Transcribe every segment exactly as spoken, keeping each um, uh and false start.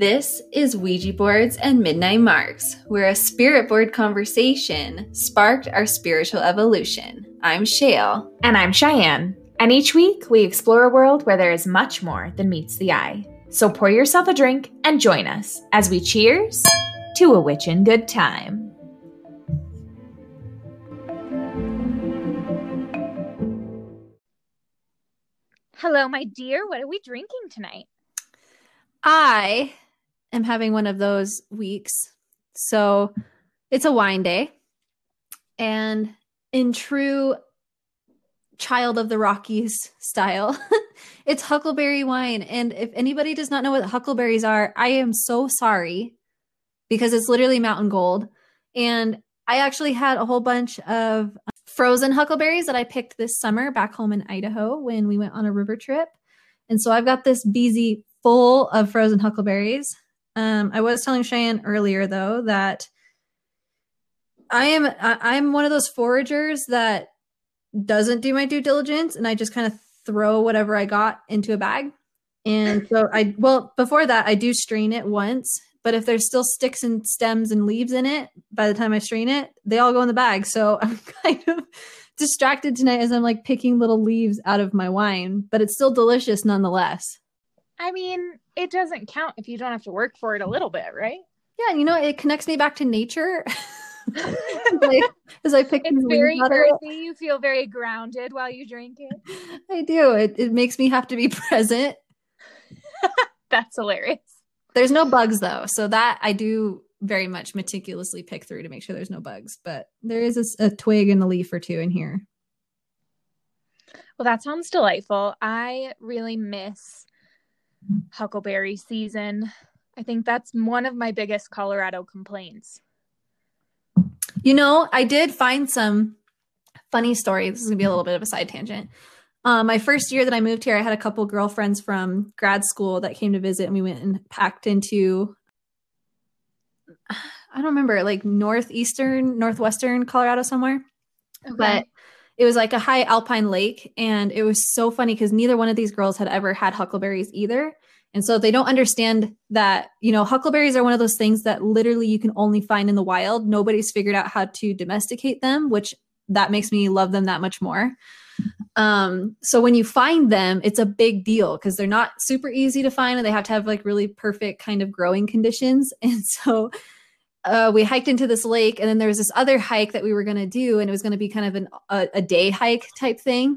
This is Ouija Boards and Midnight Marks, where a spirit board conversation sparked our spiritual evolution. I'm Shale. And I'm Cheyenne. And each week, we explore a world where there is much more than meets the eye. So pour yourself a drink and join us as we cheers to a witchin' good time. Hello, my dear. What are we drinking tonight? I am having one of those weeks. So it's a wine day. And in true Child of the Rockies style, it's huckleberry wine. And if anybody does not know what huckleberries are, I am so sorry, because it's literally mountain gold. And I actually had a whole bunch of frozen huckleberries that I picked this summer back home in Idaho when we went on a river trip. And so I've got this B Z full of frozen huckleberries. Um, I was telling Cheyenne earlier, though, that I am I, I'm one of those foragers that doesn't do my due diligence, and I just kind of throw whatever I got into a bag. And so I, well, before that, I do strain it once, but if there's still sticks and stems and leaves in it, by the time I strain it, they all go in the bag. So I'm kind of distracted tonight as I'm like picking little leaves out of my wine, but it's still delicious nonetheless. I mean, it doesn't count if you don't have to work for it a little bit, right? Yeah, you know, it connects me back to nature. like, as I pick it's very earthy. You feel very grounded while you drink it. I do. It it makes me have to be present. That's hilarious. There's no bugs, though, so that I do very much meticulously pick through to make sure there's no bugs. But there is a, a twig and a leaf or two in here. Well, that sounds delightful. I really miss huckleberry season. I think that's one of my biggest Colorado complaints. You know, I did find some funny story. This is gonna be a little bit of a side tangent. Um, my first year that I moved here, I had a couple girlfriends from grad school that came to visit, and we went and packed into, I don't remember, like northeastern, northwestern Colorado somewhere. Okay. But it was like a high alpine lake, and it was so funny because neither one of these girls had ever had huckleberries either. And so they don't understand that, you know, huckleberries are one of those things that literally you can only find in the wild. Nobody's figured out how to domesticate them, which that makes me love them that much more. Um, so when you find them, it's a big deal because they're not super easy to find, and they have to have like really perfect kind of growing conditions. And so uh, we hiked into this lake, and then there was this other hike that we were going to do, and it was going to be kind of an, a, a day hike type thing.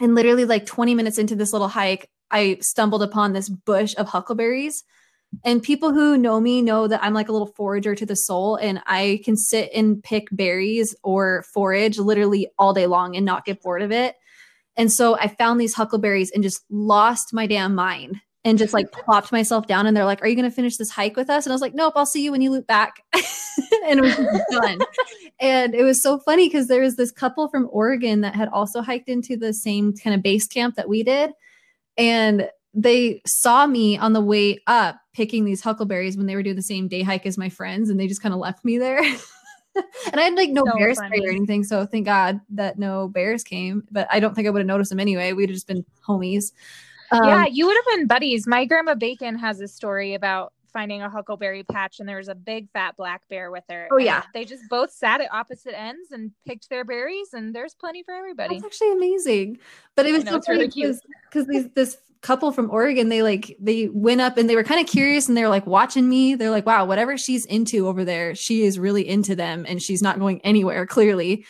And literally like twenty minutes into this little hike, I stumbled upon this bush of huckleberries, and people who know me know that I'm like a little forager to the soul, and I can sit and pick berries or forage literally all day long and not get bored of it. And so I found these huckleberries and just lost my damn mind and just like plopped myself down, and they're like, are you going to finish this hike with us? And I was like, nope, I'll see you when you loop back. And it was just done. And it was so funny because there was this couple from Oregon that had also hiked into the same kind of base camp that we did. And they saw me on the way up picking these huckleberries when they were doing the same day hike as my friends. And they just kind of left me there. And I had like no so bear spray or anything. So thank God that no bears came. But I don't think I would have noticed them anyway. We'd have just been homies. Um, yeah, you would have been buddies. My grandma Bacon has a story about finding a huckleberry patch, and there was a big fat black bear with her. Oh yeah. They just both sat at opposite ends and picked their berries, and there's plenty for everybody. That's actually amazing. But it was so funny because these this couple from Oregon, they like they went up and they were kind of curious, and they were like watching me. They're like, wow, whatever she's into over there, she is really into them, and she's not going anywhere, clearly.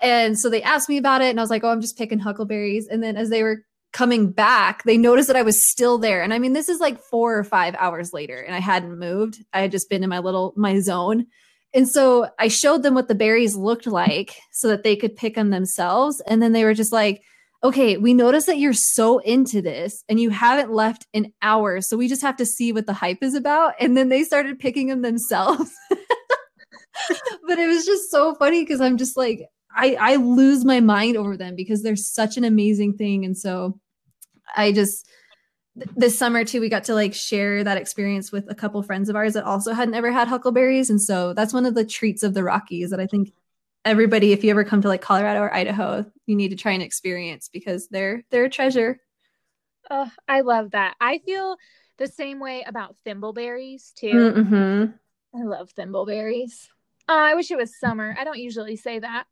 And so they asked me about it, and I was like, oh, I'm just picking huckleberries. And then as they were coming back, they noticed that I was still there. And I mean, this is like four or five hours later, and I hadn't moved. I had just been in my little, my zone. And so I showed them what the berries looked like so that they could pick them themselves. And then they were just like, okay, we noticed that you're so into this and you haven't left an hour. So we just have to see what the hype is about. And then they started picking them themselves. But it was just so funny because I'm just like, I, I lose my mind over them because they're such an amazing thing. And so I just, th- this summer too, we got to like share that experience with a couple friends of ours that also hadn't ever had huckleberries. And so that's one of the treats of the Rockies that I think everybody, if you ever come to like Colorado or Idaho, you need to try and experience because they're, they're a treasure. Oh, I love that. I feel The same way about thimbleberries, too. Mm-hmm. I love thimbleberries. Oh, I wish it was summer. I don't usually say that.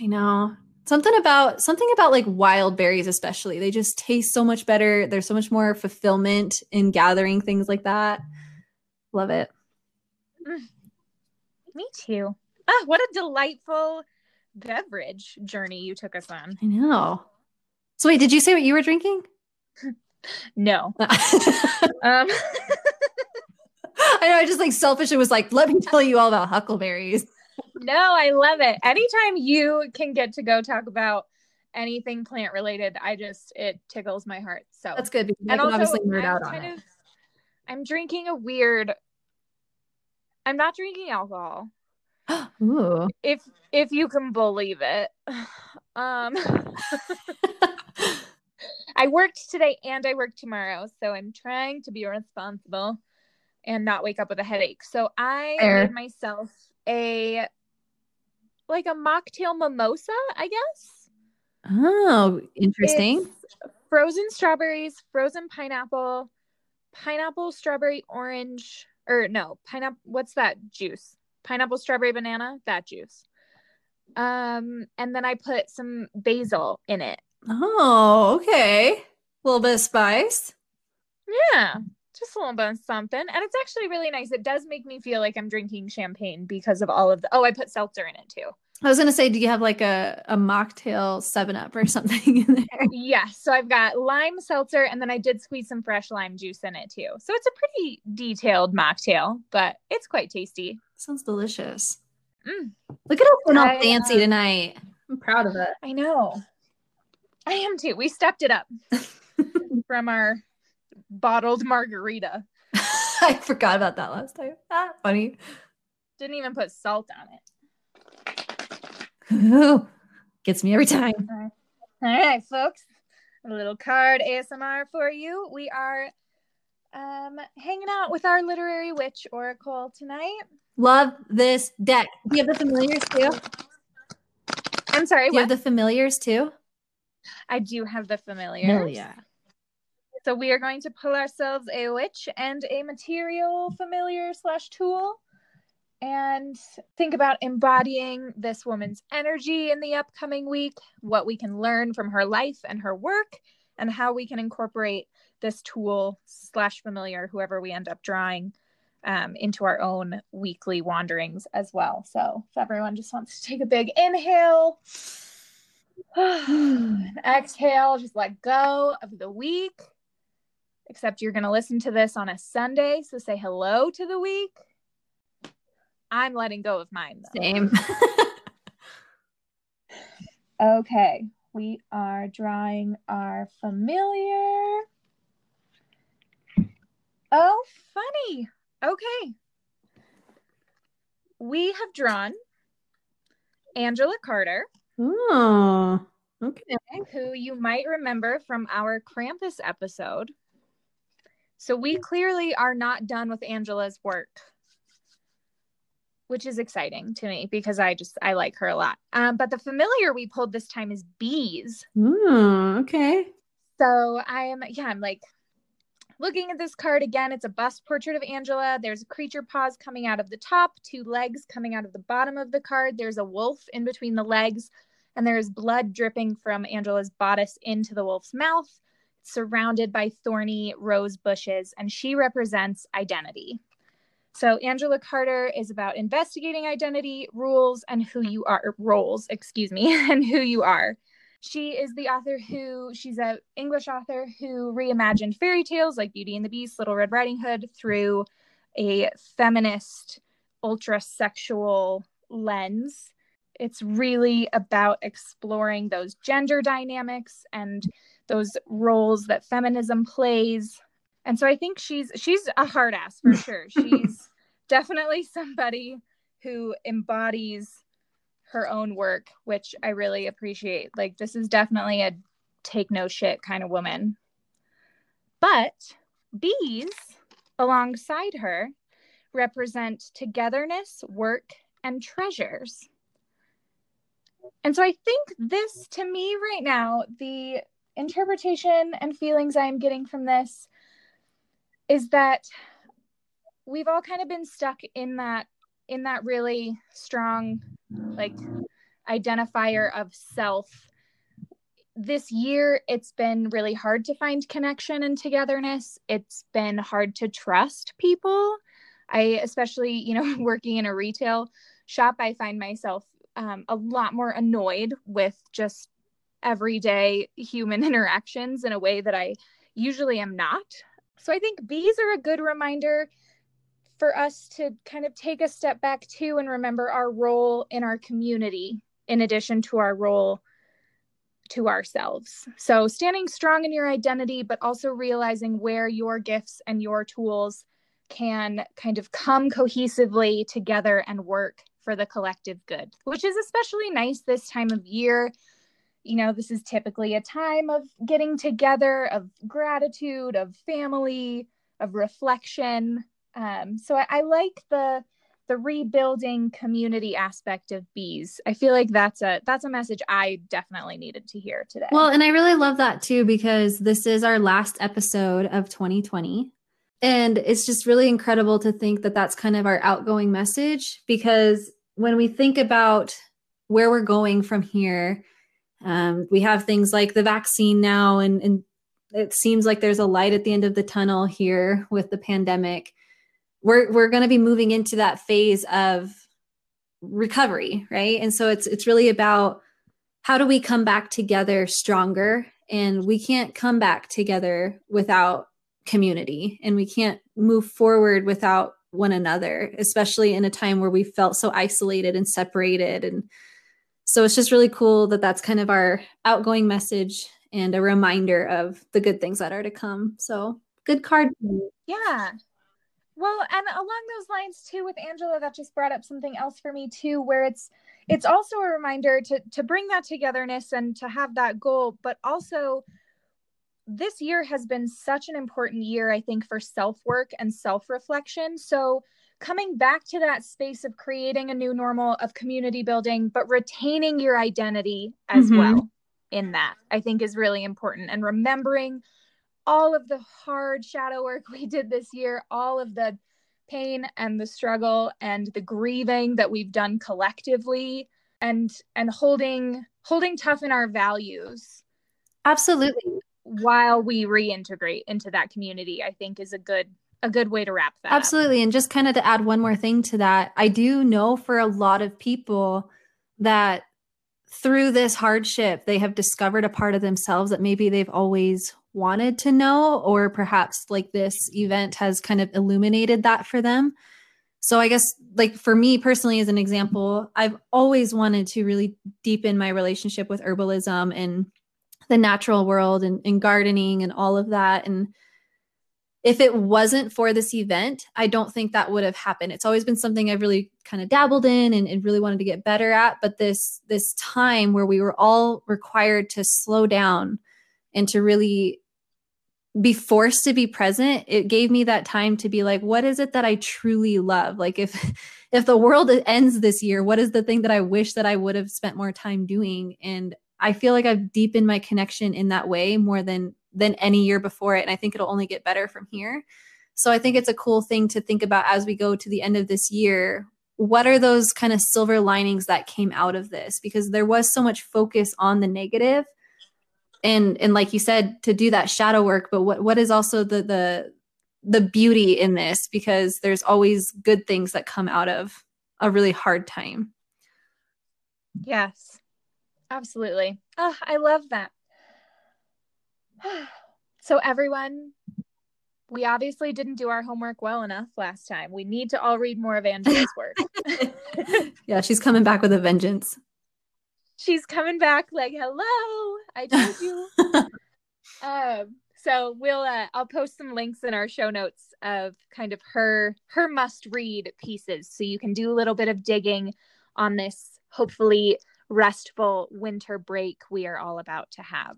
I know. Something about something about like wild berries, especially. They just taste so much better. There's so much more fulfillment in gathering things like that. Love it. Mm. Me too. Ah, what a delightful beverage journey you took us on. I know. So wait, did you say what you were drinking? No. um. I know. I just like selfishly was like, let me tell you all about huckleberries. No, I love it. Anytime you can get to go talk about anything plant related, I just, it tickles my heart. So that's good. Because and I can also, obviously nerd I'm out on it. Of, I'm drinking a weird, I'm not drinking alcohol. Ooh. If, if you can believe it. Um, I worked today and I work tomorrow. So I'm trying to be responsible and not wake up with a headache. So I Fair. made myself a, like a mocktail mimosa, I guess. Oh, interesting. It's frozen strawberries, frozen pineapple, pineapple, strawberry, orange, or no, pineapple. What's that juice? Pineapple, strawberry, banana, that juice. Um, and then I put some basil in it. Oh, okay. A little bit of spice. Yeah. Just a little bit of something. And it's actually really nice. It does make me feel like I'm drinking champagne because of all of the, oh, I put seltzer in it too. I was going to say, do you have like a, a mocktail seven up or something in there? Yeah. So I've got lime seltzer and then I did squeeze some fresh lime juice in it too. So it's a pretty detailed mocktail, but it's quite tasty. Sounds delicious. Mm. Look at us being all fancy uh, tonight. I'm proud of it. I know. I am too. We stepped it up from our bottled margarita. I forgot about that last time. Ah, funny. Didn't even put salt on it. Ooh, gets me every time. All right, folks. A little card A S M R for you. We are um, hanging out with our literary witch oracle tonight. Love this deck. Do you have the familiars too? I'm sorry. Do you what? have the familiars too? I do have the familiars. Oh, yeah. So we are going to pull ourselves a witch and a material familiar slash tool and think about embodying this woman's energy in the upcoming week, what we can learn from her life and her work, and how we can incorporate this tool slash familiar, whoever we end up drawing, um, into our own weekly wanderings as well. So if everyone just wants to take a big inhale, exhale, just let go of the week. Except you're going to listen to this on a Sunday, so say hello to the week. I'm letting go of mine, though. Same. Okay, we are drawing our familiar. Oh, funny. Okay. We have drawn Angela Carter. Oh, okay. Who you might remember from our Krampus episode. So we clearly are not done with Angela's work, which is exciting to me because I just, I like her a lot. Um, but the familiar we pulled this time is bees. Mm, okay. So I am, yeah, I'm like looking at this card again. It's a bust portrait of Angela. There's a creature paws coming out of the top, two legs coming out of the bottom of the card. There's a wolf in between the legs, and there is blood dripping from Angela's bodice into the wolf's mouth, surrounded by thorny rose bushes, and she represents identity. So Angela Carter is about investigating identity, rules, and who you are, roles, excuse me, and who you are. She is the author who, she's an English author who reimagined fairy tales like Beauty and the Beast, Little Red Riding Hood through a feminist, ultra-sexual lens. It's really about exploring those gender dynamics and those roles that feminism plays. And so I think she's she's a hard ass for sure. She's definitely somebody who embodies her own work, which I really appreciate. Like, this is definitely a take no shit kind of woman. But bees alongside her represent togetherness, work, and treasures. And so I think this, to me right now, the interpretation and feelings I'm getting from this is that we've all kind of been stuck in that, in that really strong, like, identifier of self. This year, it's been really hard to find connection and togetherness. It's been hard to trust people. I, especially, you know, working in a retail shop, I find myself um, a lot more annoyed with just everyday human interactions in a way that I usually am not. So I think bees are a good reminder for us to kind of take a step back too and remember our role in our community in addition to our role to ourselves. So standing strong in your identity, but also realizing where your gifts and your tools can kind of come cohesively together and work for the collective good, which is especially nice this time of year. You know, this is typically a time of getting together, of gratitude, of family, of reflection. Um, so I, I like the the rebuilding community aspect of bees. I feel like that's a that's a message I definitely needed to hear today. Well, and I really love that too, because this is our last episode of twenty twenty. And it's just really incredible to think that that's kind of our outgoing message, because when we think about where we're going from here, um, we have things like the vaccine now, and, and it seems like there's a light at the end of the tunnel here with the pandemic. We're we're going to be moving into that phase of recovery, right? And so it's it's really about, how do we come back together stronger? And we can't come back together without community, and we can't move forward without one another, especially in a time where we felt so isolated and separated. And so it's just really cool that that's kind of our outgoing message and a reminder of the good things that are to come. So good card. Yeah. Well, and along those lines too, with Angela, that just brought up something else for me too, where it's, it's also a reminder to, to bring that togetherness and to have that goal, but also this year has been such an important year, I think, for self-work and self-reflection. So coming back to that space of creating a new normal, of community building, but retaining your identity as mm-hmm. well in that, I think, is really important. And remembering all of the hard shadow work we did this year, all of the pain and the struggle and the grieving that we've done collectively, and and holding holding tough in our values. Absolutely. While we reintegrate into that community, I think is a good, a good way to wrap that up. Absolutely. And just kind of to add one more thing to that, I do know for a lot of people that through this hardship, they have discovered a part of themselves that maybe they've always wanted to know, or perhaps like this event has kind of illuminated that for them. So I guess, like, for me personally, as an example, I've always wanted to really deepen my relationship with herbalism and the natural world and, and gardening and all of that. And if it wasn't for this event, I don't think that would have happened. It's always been something I've really kind of dabbled in and, and really wanted to get better at. But this, this time where we were all required to slow down and to really be forced to be present, it gave me that time to be like, what is it that I truly love? Like, if, if the world ends this year, what is the thing that I wish that I would have spent more time doing? And I feel like I've deepened my connection in that way more than than any year before it. And I think it'll only get better from here. So I think it's a cool thing to think about as we go to the end of this year. What are those kind of silver linings that came out of this? Because there was so much focus on the negative. And and like you said, to do that shadow work, but what what is also the the the beauty in this? Because there's always good things that come out of a really hard time. Yes. Absolutely. Oh, I love that. So everyone, we obviously didn't do our homework well enough last time. We need to all read more of Angela's work. Yeah, she's coming back with a vengeance. She's coming back like, hello, I told you. um, so we'll, uh, I'll post some links in our show notes of kind of her, her must read pieces. So you can do a little bit of digging on this, hopefully, restful winter break we are all about to have.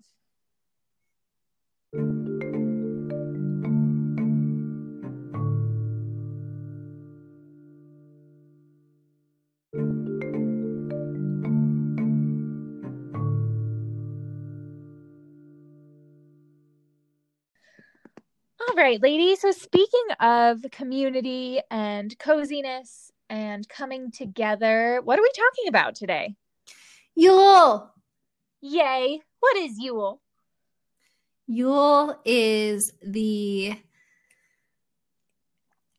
All right, ladies. So speaking of community and coziness and coming together, what are we talking about today? Yule. Yay. What is Yule? Yule is the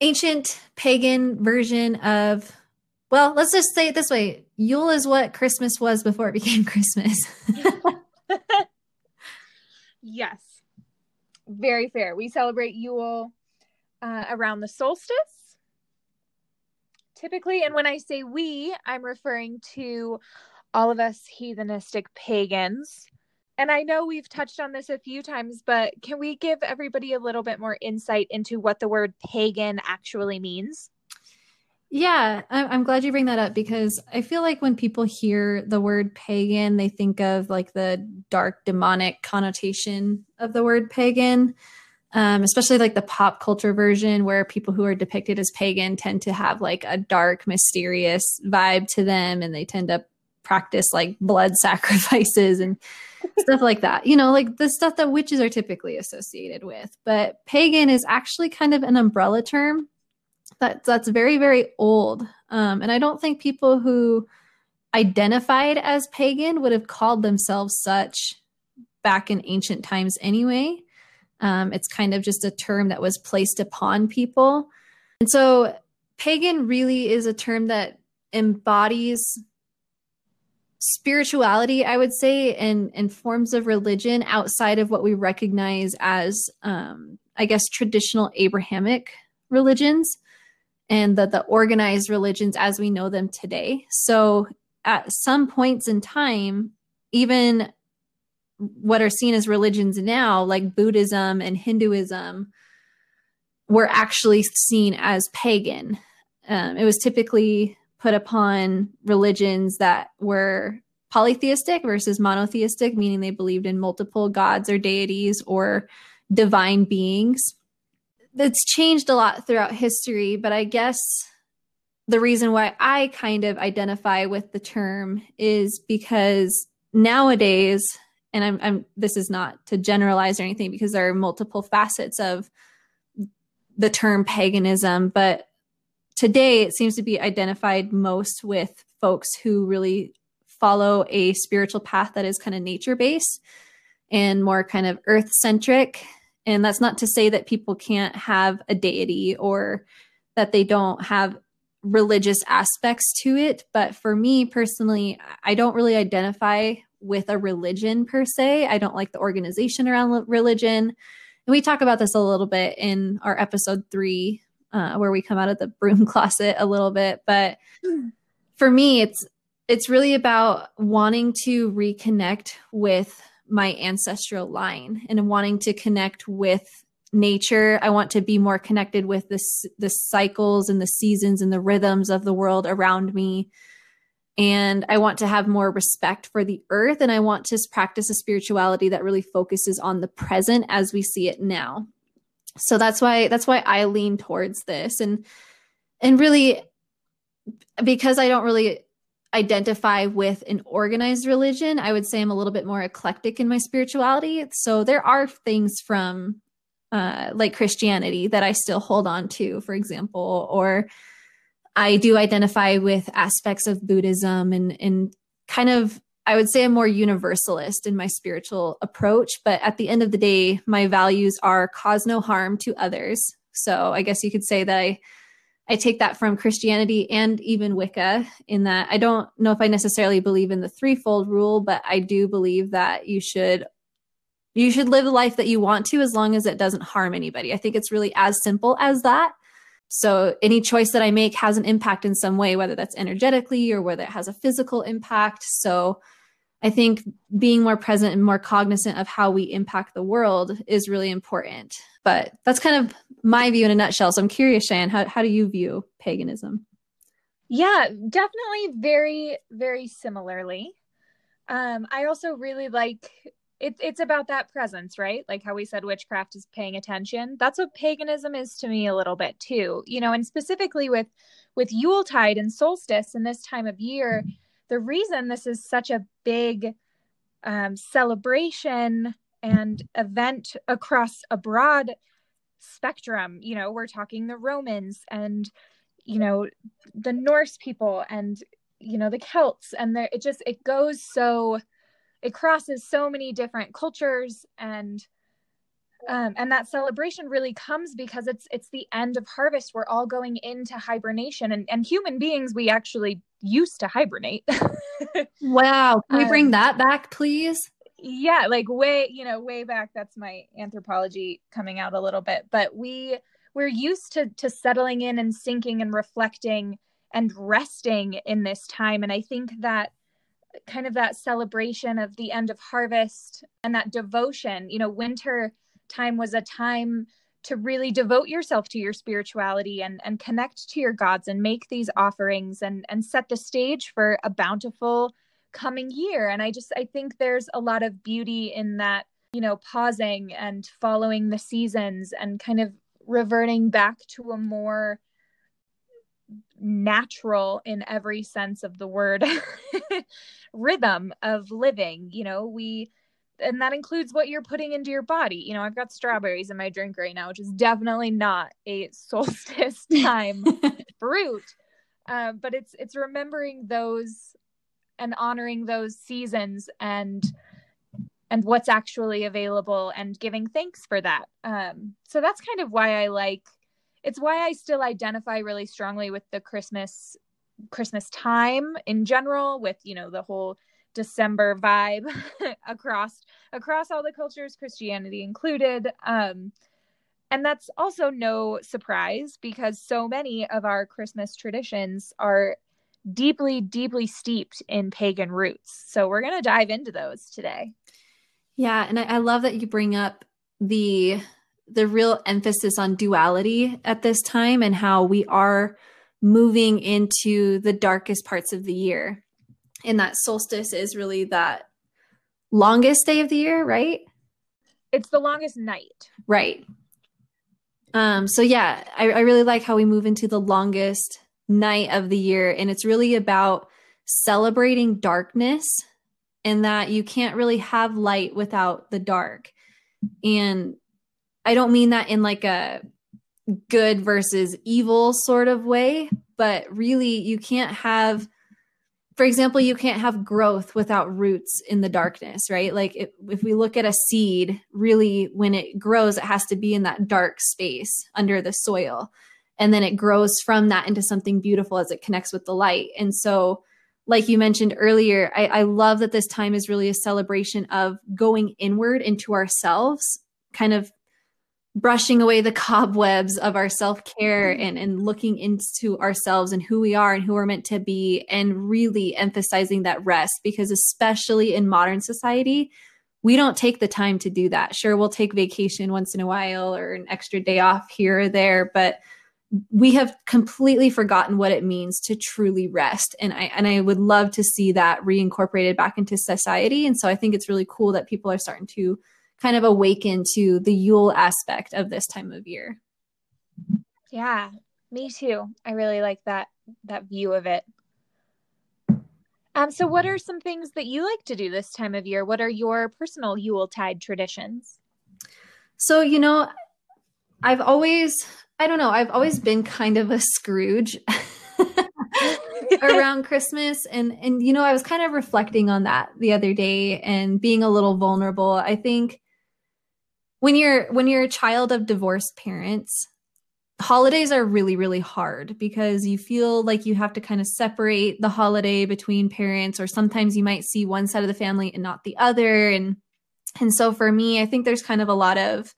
ancient pagan version of, well, let's just say it this way. Yule is what Christmas was before it became Christmas. Yes. Very fair. We celebrate Yule uh, around the solstice, typically. And when I say we, I'm referring to all of us heathenistic pagans. And I know we've touched on this a few times, but can we give everybody a little bit more insight into what the word pagan actually means? Yeah, I'm glad you bring that up, because I feel like when people hear the word pagan, they think of like the dark demonic connotation of the word pagan, um, especially like the pop culture version where people who are depicted as pagan tend to have like a dark, mysterious vibe to them. And they tend to practice like blood sacrifices and stuff like that, you know, like the stuff that witches are typically associated with. But pagan is actually kind of an umbrella term. That, that's very, very old. Um, and I don't think people who identified as pagan would have called themselves such back in ancient times anyway. Um, it's kind of just a term that was placed upon people. And so pagan really is a term that embodies spirituality, I would say, and, and forms of religion outside of what we recognize as, um, I guess, traditional Abrahamic religions. And the, the organized religions as we know them today. So at some points in time, even what are seen as religions now, like Buddhism and Hinduism, were actually seen as pagan. Um, it was typically put upon religions that were polytheistic versus monotheistic, meaning they believed in multiple gods or deities or divine beings. It's changed a lot throughout history, but I guess the reason why I kind of identify with the term is because nowadays, and I'm, I'm this is not to generalize or anything, because there are multiple facets of the term paganism, but today it seems to be identified most with folks who really follow a spiritual path that is kind of nature-based and more kind of earth-centric. And that's not to say that people can't have a deity or that they don't have religious aspects to it. But for me personally, I don't really identify with a religion per se. I don't like the organization around religion. And we talk about this a little bit in our episode three, uh, where we come out of the broom closet a little bit. But for me, it's it's really about wanting to reconnect with my ancestral line and wanting to connect with nature. I want to be more connected with this, the cycles and the seasons and the rhythms of the world around me. And I want to have more respect for the earth. And I want to practice a spirituality that really focuses on the present as we see it now. So that's why, that's why I lean towards this. And, and really, because I don't really identify with an organized religion, I would say I'm a little bit more eclectic in my spirituality. So there are things from uh, like Christianity that I still hold on to, for example, or I do identify with aspects of Buddhism and, and kind of, I would say I'm more universalist in my spiritual approach. But at the end of the day, my values are cause no harm to others. So I guess you could say that I I take that from Christianity and even Wicca, in that I don't know if I necessarily believe in the threefold rule, but I do believe that you should you should live the life that you want to, as long as it doesn't harm anybody. I think it's really as simple as that. So any choice that I make has an impact in some way, whether that's energetically or whether it has a physical impact. So I think being more present and more cognizant of how we impact the world is really important. But that's kind of my view in a nutshell. So I'm curious, Cheyenne, how, how do you view paganism? Yeah, definitely very, very similarly. Um, I also really like, it, it's about that presence, right? Like how we said witchcraft is paying attention. That's what paganism is to me a little bit too. You know, and specifically with, with Yuletide and solstice and this time of year, mm-hmm. The reason this is such a big um, celebration and event across a broad spectrum. You know, we're talking the Romans and, you know, the Norse people and, you know, the Celts, and there, it just, it goes so, it crosses so many different cultures. And um, and that celebration really comes because it's, it's the end of harvest. We're all going into hibernation, and, and human beings, we actually used to hibernate. Wow. Can we bring um, that back, please? Yeah. Like way, you know, way back. That's my anthropology coming out a little bit, but we we're used to, to settling in and sinking and reflecting and resting in this time. And I think that kind of that celebration of the end of harvest and that devotion, you know, winter time was a time to really devote yourself to your spirituality and, and connect to your gods and make these offerings and, and set the stage for a bountiful coming year. And I just, I think there's a lot of beauty in that, you know, pausing and following the seasons and kind of reverting back to a more natural, in every sense of the word, rhythm of living. You know, we, and that includes what you're putting into your body. You know, I've got strawberries in my drink right now, which is definitely not a solstice time fruit. Uh, but it's, it's remembering those and honoring those seasons and, and what's actually available and giving thanks for that. Um, so that's kind of why I like, it's why I still identify really strongly with the Christmas, Christmas time in general, with, you know, the whole December vibe across across all the cultures, Christianity included. Um, and that's also no surprise because so many of our Christmas traditions are deeply, deeply steeped in pagan roots. So we're going to dive into those today. Yeah. And I, I love that you bring up the the real emphasis on duality at this time and how we are moving into the darkest parts of the year. And that solstice is really that longest day of the year, right? It's the longest night. Right. Um, so yeah, I, I really like how we move into the longest night of the year. And it's really about celebrating darkness and that you can't really have light without the dark. And I don't mean that in like a good versus evil sort of way, but really you can't have, for example, you can't have growth without roots in the darkness, right? Like if, if we look at a seed, really when it grows, it has to be in that dark space under the soil. And then it grows from that into something beautiful as it connects with the light. And so like you mentioned earlier, I, I love that this time is really a celebration of going inward into ourselves, kind of brushing away the cobwebs of our self-care and, and looking into ourselves and who we are and who we're meant to be, and really emphasizing that rest, because especially in modern society, we don't take the time to do that. Sure, we'll take vacation once in a while or an extra day off here or there, but we have completely forgotten what it means to truly rest. And I, and I would love to see that reincorporated back into society. And so I think it's really cool that people are starting to kind of awaken to the Yule aspect of this time of year. Yeah, me too. I really like that, that view of it. Um, so what are some things that you like to do this time of year? What are your personal Yuletide traditions? So, you know, I've always, I don't know, I've always been kind of a Scrooge around Christmas. And, and, you know, I was kind of reflecting on that the other day and being a little vulnerable. I think When you're when you're a child of divorced parents, holidays are really, really hard because you feel like you have to kind of separate the holiday between parents, or sometimes you might see one side of the family and not the other. And and so for me, I think there's kind of a lot of,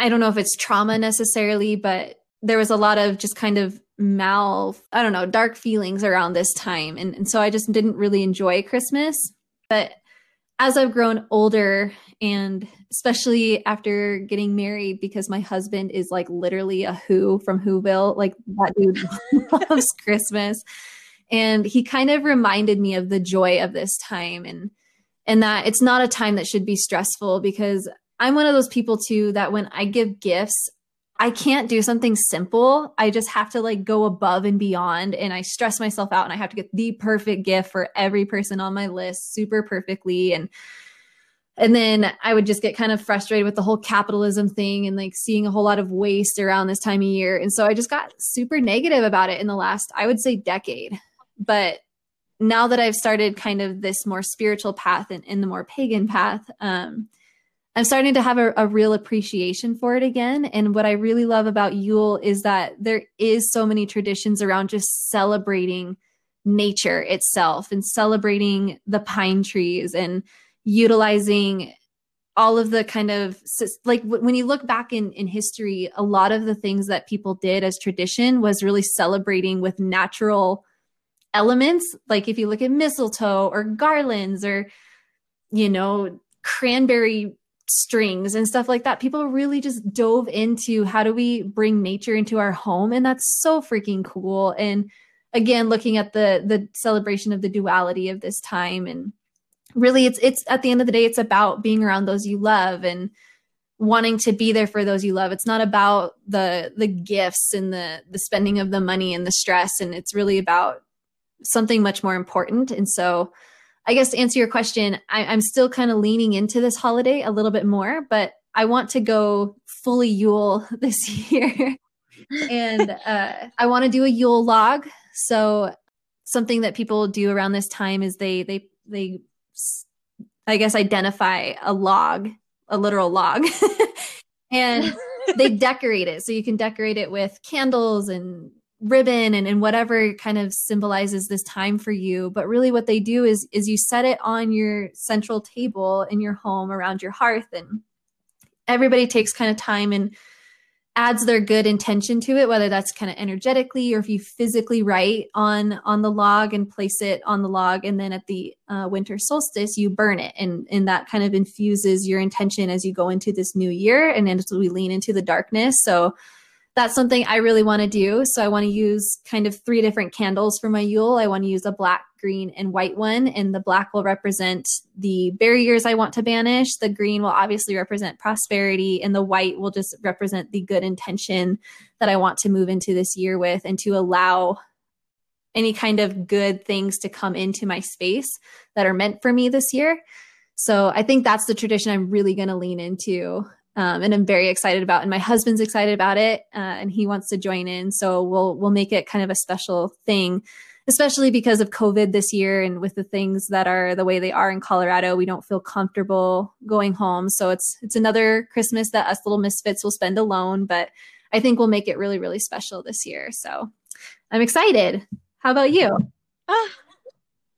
I don't know if it's trauma necessarily, but there was a lot of just kind of mal, I don't know, dark feelings around this time. And, and so I just didn't really enjoy Christmas. But as I've grown older, and especially after getting married, because my husband is like literally a Who from Whoville, like that dude loves Christmas. And he kind of reminded me of the joy of this time, and and that it's not a time that should be stressful, because I'm one of those people too, that when I give gifts, I can't do something simple. I just have to like go above and beyond, and I stress myself out, and I have to get the perfect gift for every person on my list super perfectly. And And then I would just get kind of frustrated with the whole capitalism thing and like seeing a whole lot of waste around this time of year. And so I just got super negative about it in the last, I would say, decade. But now that I've started kind of this more spiritual path and in the more pagan path, um, I'm starting to have a, a real appreciation for it again. And what I really love about Yule is that there is so many traditions around just celebrating nature itself and celebrating the pine trees and utilizing all of the kind of, like, when you look back in, in history, a lot of the things that people did as tradition was really celebrating with natural elements. Like if you look at mistletoe or garlands or, you know, cranberry strings and stuff like that, people really just dove into how do we bring nature into our home. And that's so freaking cool. And again, looking at the, the celebration of the duality of this time, and really, it's it's at the end of the day, it's about being around those you love and wanting to be there for those you love. It's not about the the gifts and the the spending of the money and the stress, and it's really about something much more important. And so, I guess to answer your question, I, I'm still kind of leaning into this holiday a little bit more, but I want to go fully Yule this year, and uh, I want to do a Yule log. So, something that people do around this time is they they they I guess identify a log, a literal log, and they decorate it. So you can decorate it with candles and ribbon and, and whatever kind of symbolizes this time for you. But really what they do is, is you set it on your central table in your home around your hearth, and everybody takes kind of time and adds their good intention to it, whether that's kind of energetically or if you physically write on on the log and place it on the log. And then at the uh, winter solstice, you burn it. And, and that kind of infuses your intention as you go into this new year and as we lean into the darkness. So that's something I really want to do. So I want to use kind of three different candles for my Yule. I want to use a black, green, and white one. And the black will represent the barriers I want to banish. The green will obviously represent prosperity. And the white will just represent the good intention that I want to move into this year with and to allow any kind of good things to come into my space that are meant for me this year. So I think that's the tradition I'm really going to lean into. Um, and I'm very excited about, and my husband's excited about it, uh, and he wants to join in. So we'll, we'll make it kind of a special thing, especially because of COVID this year and with the things that are the way they are in Colorado, we don't feel comfortable going home. So it's, it's another Christmas that us little misfits will spend alone, but I think we'll make it really, really special this year. So I'm excited. How about you? Oh,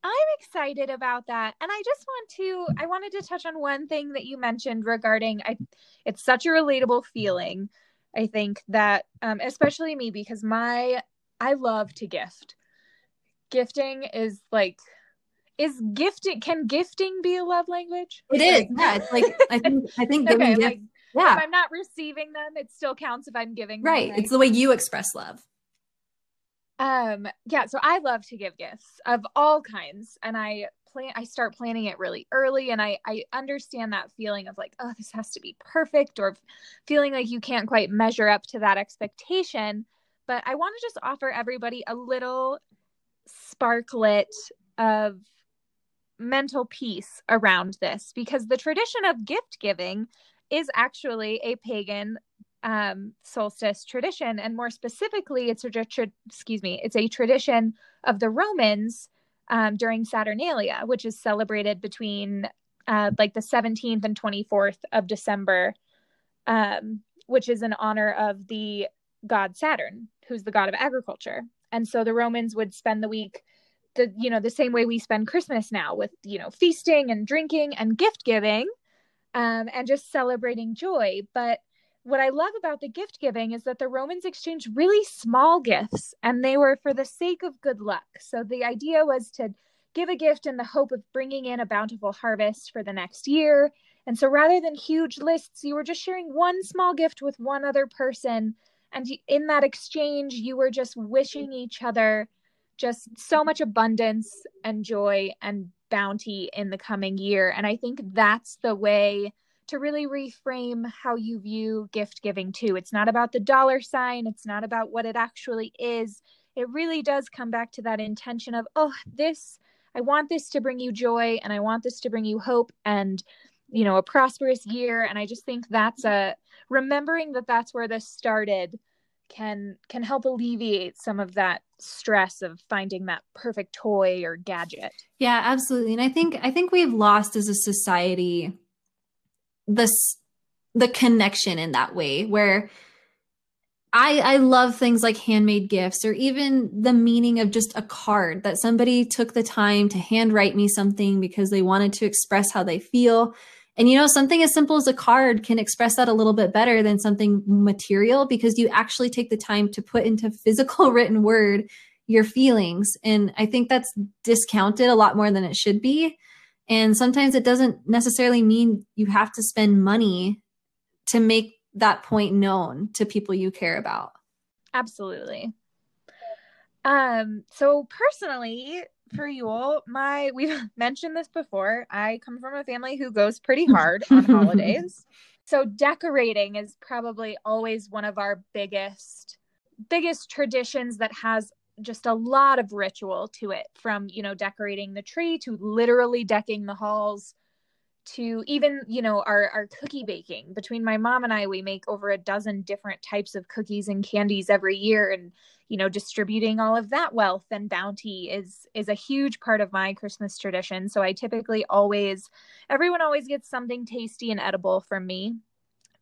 I'm excited about that. And I just want to, I wanted to touch on one thing that you mentioned regarding, I, it's such a relatable feeling. I think that, um, especially me, because my, I love to gift. Gifting is like, is gifting, can gifting be a love language? It is. Yeah. It's like, I think, I think giving okay, gifts, like, yeah. If I'm not receiving them, it still counts if I'm giving them. Right. Like, it's the way you express love. Um, yeah, so I love to give gifts of all kinds, and I plan, I start planning it really early, and I, I understand that feeling of like, oh, this has to be perfect, or feeling like you can't quite measure up to that expectation. But I want to just offer everybody a little sparklet of mental peace around this, because the tradition of gift giving is actually a pagan um, solstice tradition. And more specifically, it's a, tra- excuse me, it's a tradition of the Romans, um, during Saturnalia, which is celebrated between, uh, like the seventeenth and twenty-fourth of December, um, which is in honor of the god Saturn, who's the god of agriculture. And so the Romans would spend the week the, you know, the same way we spend Christmas now with, you know, feasting and drinking and gift giving, um, and just celebrating joy. But what I love about the gift giving is that the Romans exchanged really small gifts, and they were for the sake of good luck. So the idea was to give a gift in the hope of bringing in a bountiful harvest for the next year. And so rather than huge lists, you were just sharing one small gift with one other person. And in that exchange, you were just wishing each other just so much abundance and joy and bounty in the coming year. And I think that's the way to really reframe how you view gift giving too. It's not about the dollar sign. It's not about what it actually is. It really does come back to that intention of, oh, this, I want this to bring you joy, and I want this to bring you hope. And you know, a prosperous year. And I just think that's a, remembering that that's where this started can, can help alleviate some of that stress of finding that perfect toy or gadget. Yeah, absolutely. And I think, I think we've lost as a society, this, the connection in that way where I, I love things like handmade gifts or even the meaning of just a card that somebody took the time to handwrite me something because they wanted to express how they feel. And, you know, something as simple as a card can express that a little bit better than something material because you actually take the time to put into physical written word your feelings. And I think that's discounted a lot more than it should be. And sometimes it doesn't necessarily mean you have to spend money to make that point known to people you care about. Absolutely. Um, so personally for you all, my, we've mentioned this before. I come from a family who goes pretty hard on holidays. So decorating is probably always one of our biggest, biggest traditions that has just a lot of ritual to it, from, you know, decorating the tree to literally decking the halls, to even, you know, our, our cookie baking. Between my mom and I, we make over a dozen different types of cookies and candies every year. And, you know, distributing all of that wealth and bounty is, is a huge part of my Christmas tradition. So I typically always, everyone always gets something tasty and edible from me.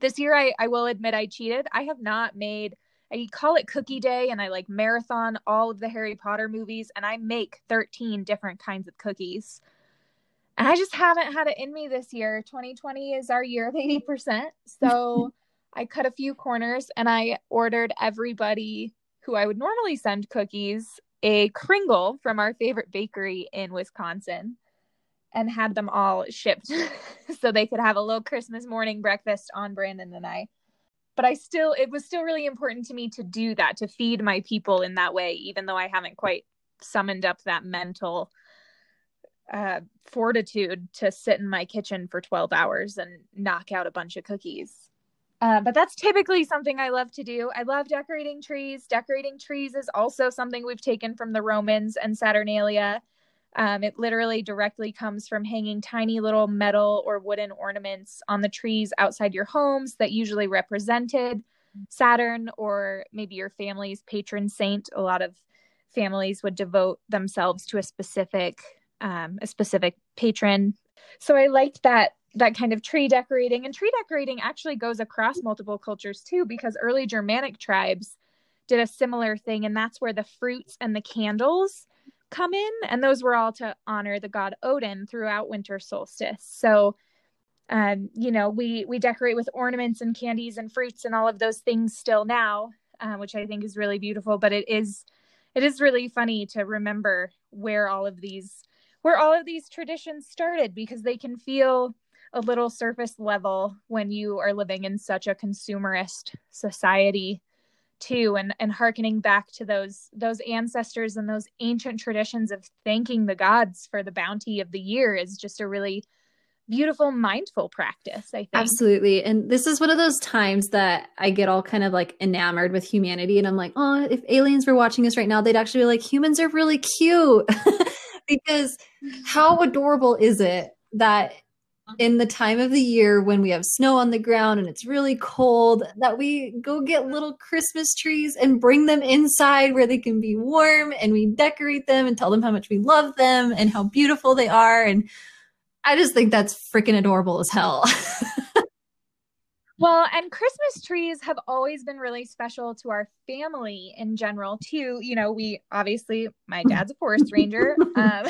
This year, I, I will admit I cheated. I have not made, I call it Cookie Day, and I like marathon all of the Harry Potter movies, and I make thirteen different kinds of cookies. And I just haven't had it in me this year. twenty twenty is our year of eighty percent. So I cut a few corners and I ordered everybody who I would normally send cookies a Kringle from our favorite bakery in Wisconsin and had them all shipped so they could have a little Christmas morning breakfast on Brandon and I. But I still, it was still really important to me to do that, to feed my people in that way, even though I haven't quite summoned up that mental Uh, fortitude to sit in my kitchen for twelve hours and knock out a bunch of cookies. Uh, but that's typically something I love to do. I love decorating trees. Decorating trees is also something we've taken from the Romans and Saturnalia. Um, it literally directly comes from hanging tiny little metal or wooden ornaments on the trees outside your homes that usually represented Saturn or maybe your family's patron saint. A lot of families would devote themselves to a specific Um, a specific patron. So I liked that, that kind of tree decorating. And tree decorating actually goes across multiple cultures too, because early Germanic tribes did a similar thing. And that's where the fruits and the candles come in. And those were all to honor the god Odin throughout winter solstice. So, um, you know, we, we decorate with ornaments and candies and fruits and all of those things still now, uh, which I think is really beautiful. But it is, it is really funny to remember where all of these where all of these traditions started, because they can feel a little surface level when you are living in such a consumerist society too, and, and hearkening back to those, those ancestors and those ancient traditions of thanking the gods for the bounty of the year is just a really beautiful, mindful practice, I think. Absolutely. And this is one of those times that I get all kind of like enamored with humanity. And I'm like, oh, if aliens were watching us right now, they'd actually be like, humans are really cute. Because how adorable is it that in the time of the year when we have snow on the ground and it's really cold, that we go get little Christmas trees and bring them inside where they can be warm, and we decorate them and tell them how much we love them and how beautiful they are. And I just think that's freaking adorable as hell. Well, and Christmas trees have always been really special to our family in general too. You know, we obviously, my dad's a forest ranger, um,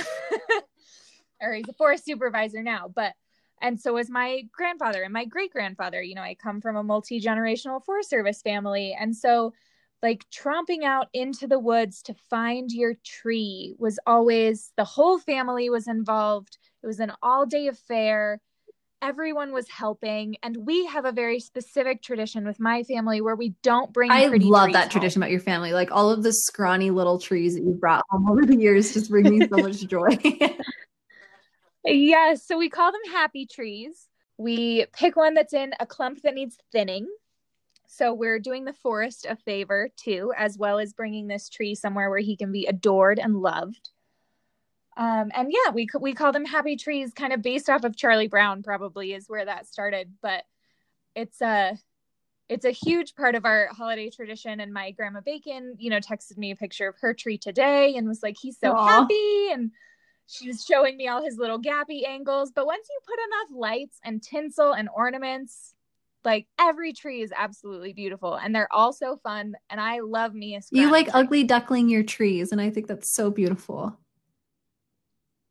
or he's a forest supervisor now, but, and so was my grandfather and my great grandfather. You know, I come from a multi-generational Forest Service family. And so like tromping out into the woods to find your tree was always, the whole family was involved. It was an all-day affair. Everyone was helping. And we have a very specific tradition with my family where we don't bring I pretty love trees that home. Tradition about your family. Like all of the scrawny little trees that you brought home over the years just bring me so much joy. Yes. So we call them happy trees. We pick one that's in a clump that needs thinning. So we're doing the forest a favor too, as well as bringing this tree somewhere where he can be adored and loved. Um, and yeah, we we call them happy trees, kind of based off of Charlie Brown, probably is where that started. But it's a it's a huge part of our holiday tradition. And my grandma Bacon, you know, texted me a picture of her tree today and was like, "He's so Aww. happy," and she was showing me all his little gappy angles. But once you put enough lights and tinsel and ornaments, like every tree is absolutely beautiful, and they're all so fun. And I love me a scrum. You like ugly duckling your trees, and I think that's so beautiful.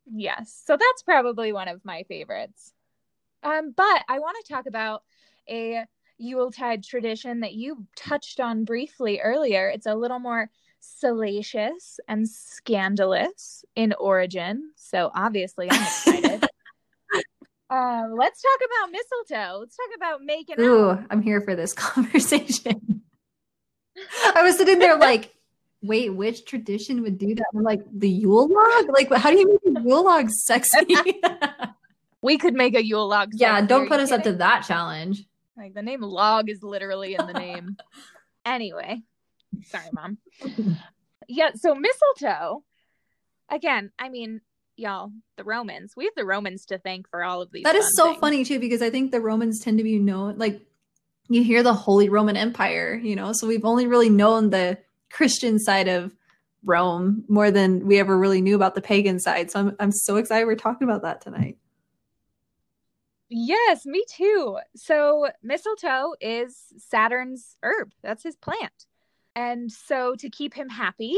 Yes. So that's probably one of my favorites. Um, but I want to talk about a Yuletide tradition that you touched on briefly earlier. It's a little more salacious and scandalous in origin. So obviously I'm excited. uh, let's talk about mistletoe. Let's talk about making Ooh, out. I'm here for this conversation. I was sitting there like, wait, which tradition would do that? We're like, the Yule log? Like, how do you make a Yule log sexy? We could make a Yule log sexy. Yeah, don't put us kidding? up to that challenge. Like, the name log is literally in the name. Anyway. Sorry, Mom. Yeah, so mistletoe. Again, I mean, y'all, the Romans. We have the Romans to thank for all of these. That is so things. funny, too, because I think the Romans tend to be known, like, you hear the Holy Roman Empire, you know? So we've only really known the Christian side of Rome more than we ever really knew about the pagan side. So I'm I'm so excited we're talking about that tonight. Yes, me too. So mistletoe is Saturn's herb. That's his plant. And so to keep him happy,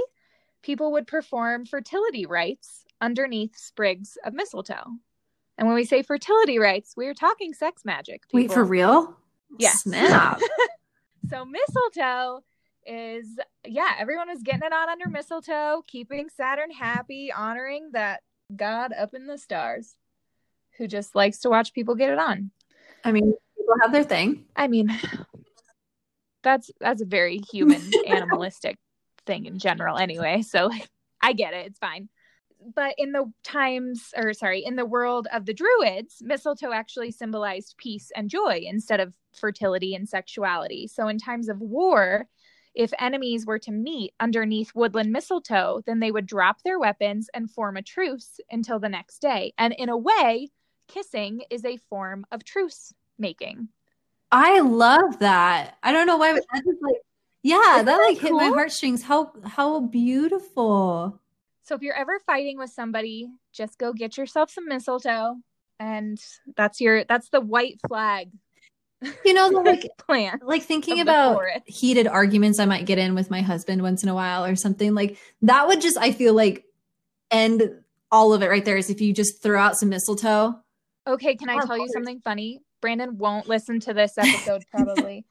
people would perform fertility rites underneath sprigs of mistletoe. And when we say fertility rites, we're talking sex magic. People. Wait, for real? Yes. Snap. So mistletoe is, yeah, everyone was getting it on under mistletoe, keeping Saturn happy, honoring that god up in the stars who just likes to watch people get it on. I mean, people have their thing. I mean, that's that's a very human, animalistic thing in general anyway. So I get it. It's fine. But in the times, or sorry, in the world of the Druids, mistletoe actually symbolized peace and joy instead of fertility and sexuality. So in times of war, if enemies were to meet underneath woodland mistletoe, then they would drop their weapons and form a truce until the next day. And in a way, kissing is a form of truce making. I love that. I don't know why, but that just like, yeah, Isn't that like that hit cool? my heartstrings. How how beautiful. So if you're ever fighting with somebody, just go get yourself some mistletoe, and that's your that's the white flag. You know, like plan, like thinking about heated arguments I might get in with my husband once in a while or something like that would just, I feel like, end all of it right there is if you just throw out some mistletoe. Okay. Can I tell you something funny? Brandon won't listen to this episode. Probably.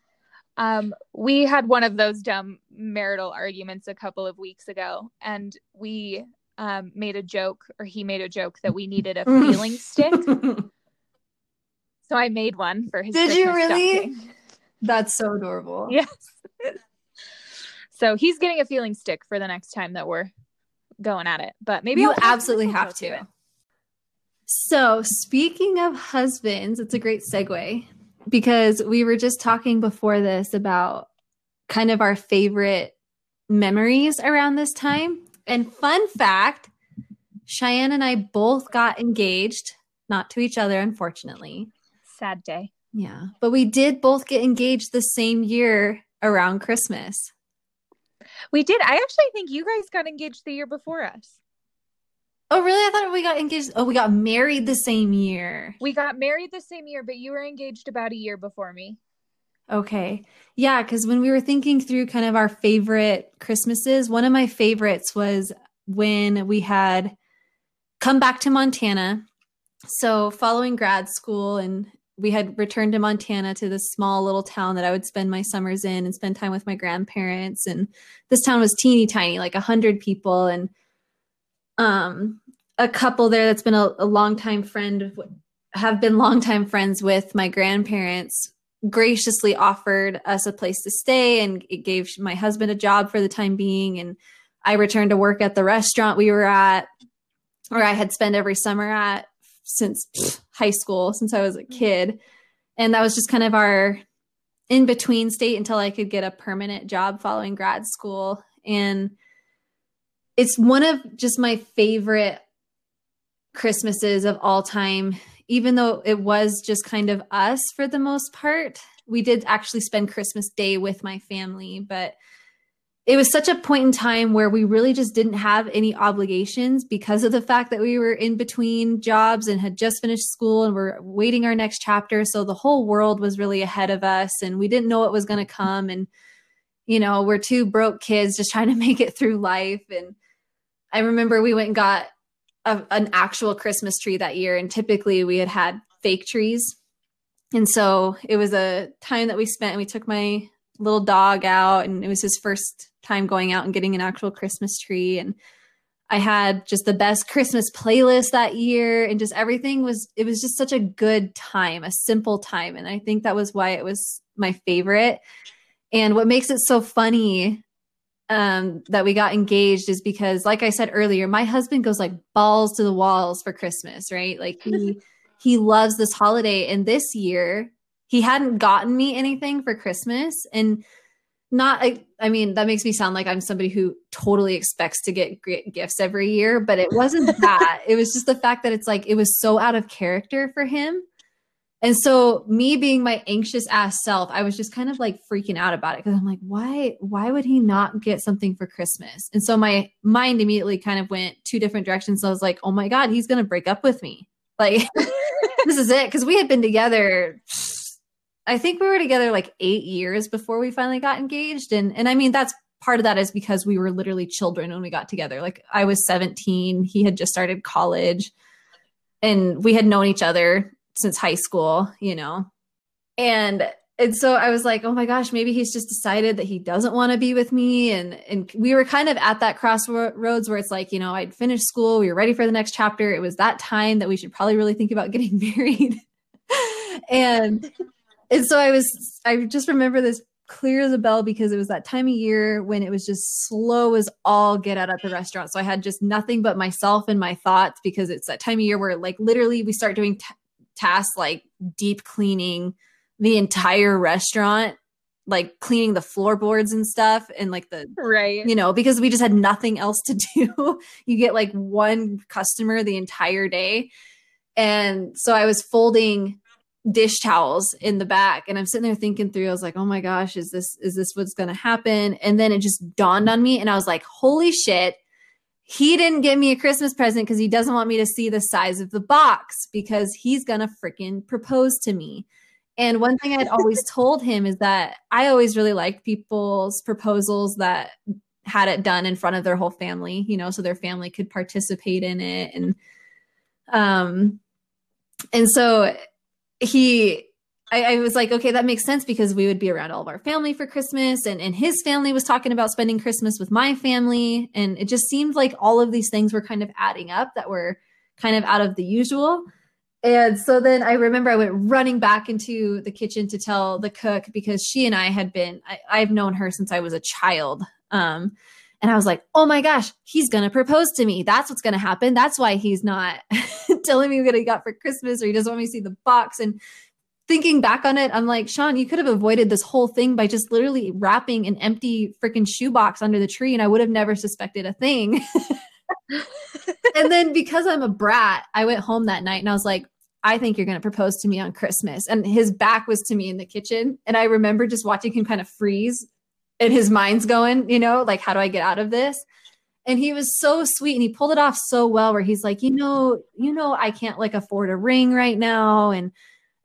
um, we had one of those dumb marital arguments a couple of weeks ago, and we um, made a joke or he made a joke that we needed a feeling stick. So I made one for his Did Christmas you really? Stocking. That's so adorable. Yes. So he's getting a feeling stick for the next time that we're going at it. But maybe you I'll absolutely have to. to so speaking of husbands, it's a great segue because we were just talking before this about kind of our favorite memories around this time. And fun fact, Cheyenne and I both got engaged, not to each other, unfortunately. Sad day. Yeah. But we did both get engaged the same year around Christmas. We did. I actually think you guys got engaged the year before us. Oh, really? I thought we got engaged. Oh, we got married the same year. We got married the same year, but you were engaged about a year before me. Okay. Yeah. Because when we were thinking through kind of our favorite Christmases, one of my favorites was when we had come back to Montana. So following grad school, and we had returned to Montana to this small little town that I would spend my summers in and spend time with my grandparents. And this town was teeny tiny, like a hundred people. And um, a couple there that's been a, a longtime friend, have been longtime friends with my grandparents, graciously offered us a place to stay. And it gave my husband a job for the time being. And I returned to work at the restaurant we were at, or I had spent every summer at, since pff, high school, since I was a kid. And that was just kind of our in-between state until I could get a permanent job following grad school. And it's one of just my favorite Christmases of all time, even though it was just kind of us for the most part. We did actually spend Christmas Day with my family, but it was such a point in time where we really just didn't have any obligations because of the fact that we were in between jobs and had just finished school and were waiting our next chapter. So the whole world was really ahead of us and we didn't know what was going to come. And, you know, we're two broke kids just trying to make it through life. And I remember we went and got a, an actual Christmas tree that year. And typically we had had fake trees. And so it was a time that we spent and we took my little dog out, and it was his first time going out and getting an actual Christmas tree. And I had just the best Christmas playlist that year, and just everything was, it was just such a good time, a simple time. And I think that was why it was my favorite. And what makes it so funny um, that we got engaged is because, like I said earlier, my husband goes like balls to the walls for Christmas, right? Like he, he loves this holiday. And this year, he hadn't gotten me anything for Christmas, and not, I, I mean, that makes me sound like I'm somebody who totally expects to get great gifts every year, but it wasn't that. It was just the fact that it's like, it was so out of character for him. And so me being my anxious ass self, I was just kind of like freaking out about it. Cause I'm like, why, why would he not get something for Christmas? And so my mind immediately kind of went two different directions. So I was like, oh my God, he's going to break up with me. Like, this is it. Cause we had been together, I think we were together like eight years before we finally got engaged. And and I mean, that's part of that is because we were literally children when we got together. Like I was seventeen, he had just started college, and we had known each other since high school, you know? And, and so I was like, oh my gosh, maybe he's just decided that he doesn't want to be with me. And, and we were kind of at that crossroads where it's like, you know, I'd finished school, we were ready for the next chapter. It was that time that we should probably really think about getting married. and And so I was, I just remember this clear as a bell because it was that time of year when it was just slow as all get out at the restaurant. So I had just nothing but myself and my thoughts, because it's that time of year where like literally we start doing t- tasks like deep cleaning the entire restaurant, like cleaning the floorboards and stuff. And like the, right. you know, because we just had nothing else to do. You get like one customer the entire day. And so I was folding dish towels in the back, and I'm sitting there thinking through, I was like, oh my gosh, is this, is this what's going to happen? And then it just dawned on me, and I was like, holy shit, he didn't give me a Christmas present because he doesn't want me to see the size of the box, because he's going to freaking propose to me. And one thing I'd always told him is that I always really liked people's proposals that had it done in front of their whole family, you know, so their family could participate in it. And, um, and so He, I, I was like, okay, that makes sense, because we would be around all of our family for Christmas, and, and his family was talking about spending Christmas with my family. And it just seemed like all of these things were kind of adding up that were kind of out of the usual. And so then I remember I went running back into the kitchen to tell the cook, because she and I had been, I, I've known her since I was a child. Um, and I was like, oh my gosh, he's going to propose to me. That's what's going to happen. That's why he's not telling me what he got for Christmas, or he doesn't want me to see the box. And thinking back on it, I'm like, Sean, you could have avoided this whole thing by just literally wrapping an empty freaking shoebox under the tree, and I would have never suspected a thing. And then because I'm a brat, I went home that night and I was like, I think you're going to propose to me on Christmas. And his back was to me in the kitchen. And I remember just watching him kind of freeze, and his mind's going, you know, like, how do I get out of this? And he was so sweet, and he pulled it off so well, where he's like, you know, you know, I can't like afford a ring right now. And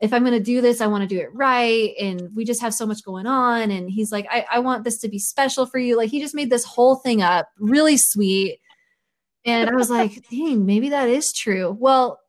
if I'm going to do this, I want to do it right. And we just have so much going on. And he's like, I, I want this to be special for you. Like, he just made this whole thing up, really sweet. And I was like, dang, maybe that is true. Well,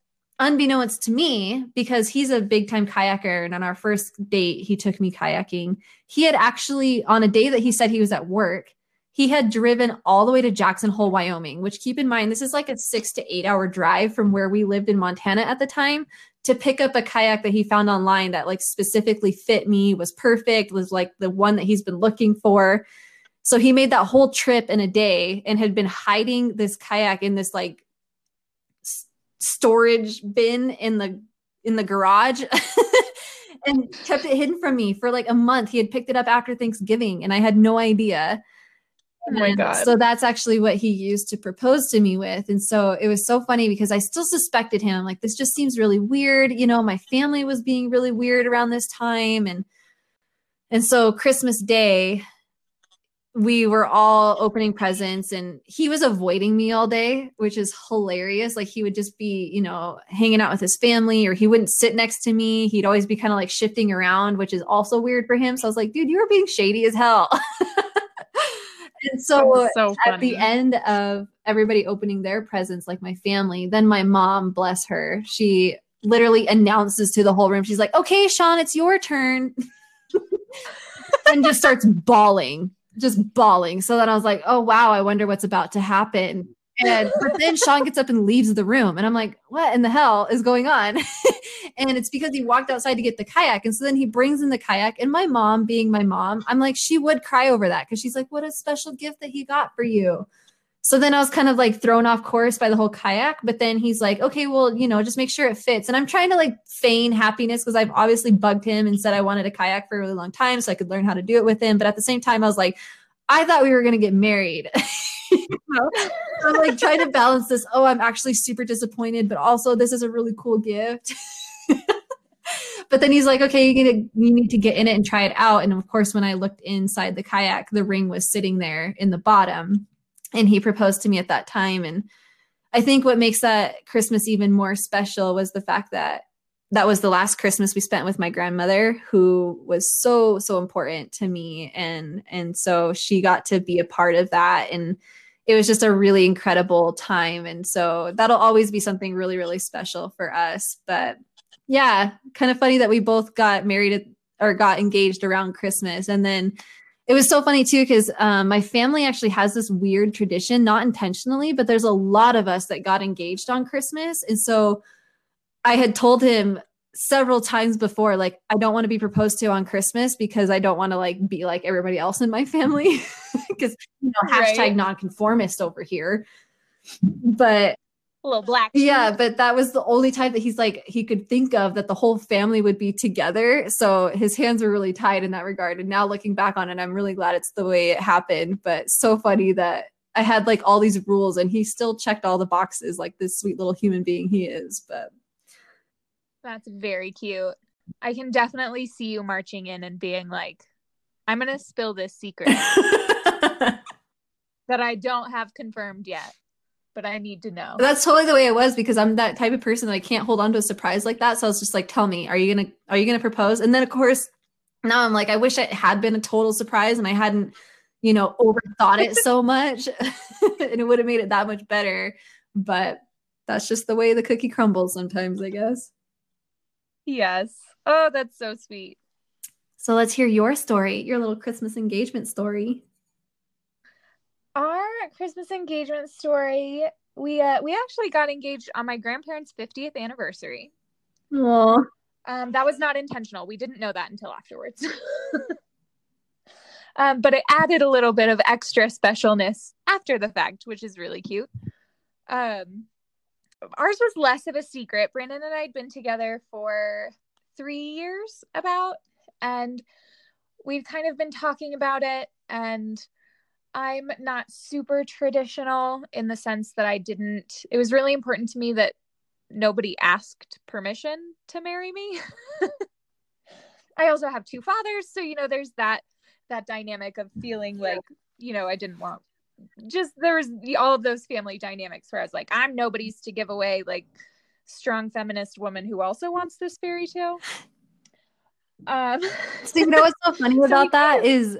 unbeknownst to me, because he's a big time kayaker, and on our first date, he took me kayaking. He had actually, on a day that he said he was at work, he had driven all the way to Jackson Hole, Wyoming, which, keep in mind, this is like a six to eight hour drive from where we lived in Montana at the time, to pick up a kayak that he found online that like specifically fit me, was perfect, was like the one that he's been looking for. So he made that whole trip in a day, and had been hiding this kayak in this like s- storage bin in the, in the garage. And kept it hidden from me for like a month. He had picked it up after Thanksgiving, and I had no idea. Oh my God. So that's actually what he used to propose to me with. And so it was so funny because I still suspected him. Like, this just seems really weird. You know, my family was being really weird around this time. And, and so Christmas Day, we were all opening presents and he was avoiding me all day, which is hilarious. Like, he would just be, you know, hanging out with his family, or he wouldn't sit next to me. He'd always be kind of like shifting around, which is also weird for him. So I was like, dude, you were being shady as hell. And so, so at the end of everybody opening their presents, like my family, then my mom, bless her, she literally announces to the whole room. She's like, okay, Sean, it's your turn. And just starts bawling. just bawling. So then I was like, oh, wow, I wonder what's about to happen. And but then Sean gets up and leaves the room. And I'm like, what in the hell is going on? And it's because he walked outside to get the kayak. And so then he brings in the kayak, and my mom being my mom, I'm like, she would cry over that. Cause she's like, what a special gift that he got for you. So then I was kind of like thrown off course by the whole kayak, but then he's like, okay, well, you know, just make sure it fits. And I'm trying to like feign happiness because I've obviously bugged him and said I wanted a kayak for a really long time so I could learn how to do it with him. But at the same time, I was like, I thought we were going to get married. You know? So I'm like trying to balance this. Oh, I'm actually super disappointed, but also this is a really cool gift. But then he's like, okay, you need, to, you need to get in it and try it out. And of course, when I looked inside the kayak, the ring was sitting there in the bottom. And he proposed to me at that time. And I think what makes that Christmas even more special was the fact that that was the last Christmas we spent with my grandmother, who was so, so important to me. And, and so she got to be a part of that. And it was just a really incredible time. And so that'll always be something really, really special for us. But yeah, kind of funny that we both got married or got engaged around Christmas. And then it was so funny too, because um, my family actually has this weird tradition, not intentionally, but there's a lot of us that got engaged on Christmas. And so I had told him several times before, like, I don't want to be proposed to on Christmas because I don't want to like be like everybody else in my family, because you know, hashtag right. nonconformist over here. But a little black. Yeah. But that was the only time that he's like, he could think of that the whole family would be together. So his hands were really tied in that regard. And now looking back on it, I'm really glad it's the way it happened. But so funny that I had like all these rules and he still checked all the boxes, like this sweet little human being he is. But that's very cute. I can definitely see you marching in and being like, I'm going to spill this secret that I don't have confirmed yet, but I need to know. That's totally the way I was, because I'm that type of person that I can't hold on to a surprise like that. So I was just like, tell me, are you going to, are you going to propose? And then of course now I'm like, I wish it had been a total surprise and I hadn't, you know, overthought it so much and it would have made it that much better. But that's just the way the cookie crumbles sometimes, I guess. Yes. Oh, that's so sweet. So let's hear your story, your little Christmas engagement story. Our Christmas engagement story, we uh, we actually got engaged on my grandparents' fiftieth anniversary. Aww. Um, that was not intentional. We didn't know that until afterwards. um, but it added a little bit of extra specialness after the fact, which is really cute. Um, ours was less of a secret. Brandon and I had been together for three years about, and we've kind of been talking about it, and I'm not super traditional in the sense that I didn't, it was really important to me that nobody asked permission to marry me. I also have two fathers. So, you know, there's that, that dynamic of feeling like, you know, I didn't want, just, there was the, all of those family dynamics where I was like, I'm nobody's to give away, like strong feminist woman who also wants this fairy tale. Um, so you know, what's so funny so about that is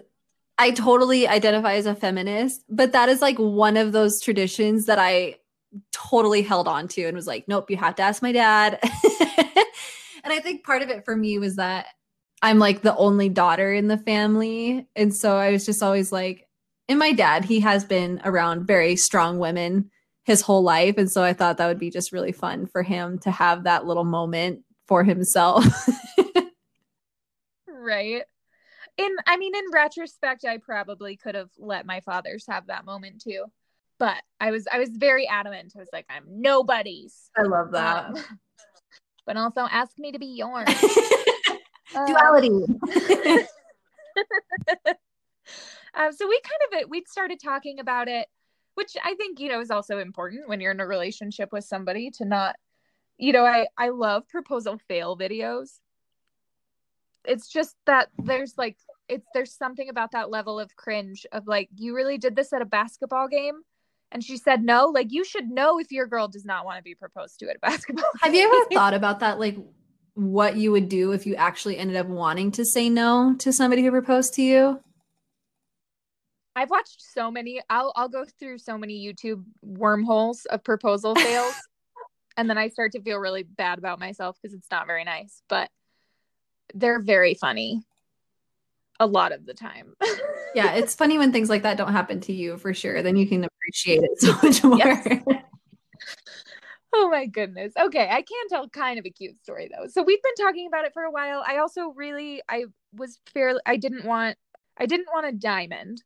I totally identify as a feminist, but that is like one of those traditions that I totally held on to and was like, nope, you have to ask my dad. And I think part of it for me was that I'm like the only daughter in the family. And so I was just always like, and my dad, he has been around very strong women his whole life. And so I thought that would be just really fun for him to have that little moment for himself. Right. In, I mean, in retrospect, I probably could have let my fathers have that moment too, but I was, I was very adamant. I was like, I'm nobody's. I love that. Um, but also ask me to be yours. Duality. Um, so we kind of, we started talking about it, which I think, you know, is also important when you're in a relationship with somebody to not, you know, I, I love proposal fail videos. It's just that there's like, it's, there's something about that level of cringe of like, you really did this at a basketball game. And she said, no, like, you should know if your girl does not want to be proposed to at a basketball game. Have you ever thought about that? Like what you would do if you actually ended up wanting to say no to somebody who proposed to you? I've watched so many, I'll, I'll go through so many YouTube wormholes of proposal fails. And then I start to feel really bad about myself because it's not very nice, but they're very funny a lot of the time. Yeah. It's funny when things like that don't happen to you for sure. Then you can appreciate it so much more. Yes. Oh my goodness. Okay. I can tell kind of a cute story though. So we've been talking about it for a while. I also really, I was fairly, I didn't want, I didn't want a diamond,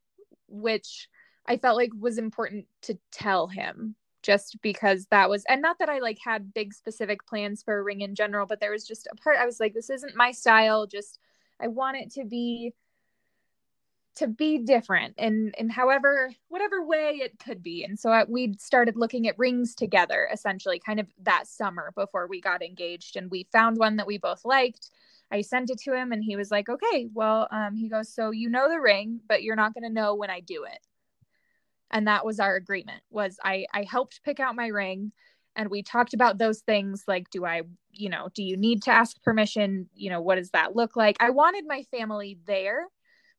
which I felt like was important to tell him just because that was, and not that I like had big specific plans for a ring in general, but there was just a part I was like, this isn't my style. Just, I want it to be, to be different in, in however, whatever way it could be. And so I, we'd started looking at rings together, essentially kind of that summer before we got engaged. And we found one that we both liked. I sent it to him and he was like, okay, well, um, he goes, so you know the ring, but you're not going to know when I do it. And that was our agreement was I, I helped pick out my ring and we talked about those things. Like, do I, you know, do you need to ask permission? You know, what does that look like? I wanted my family there,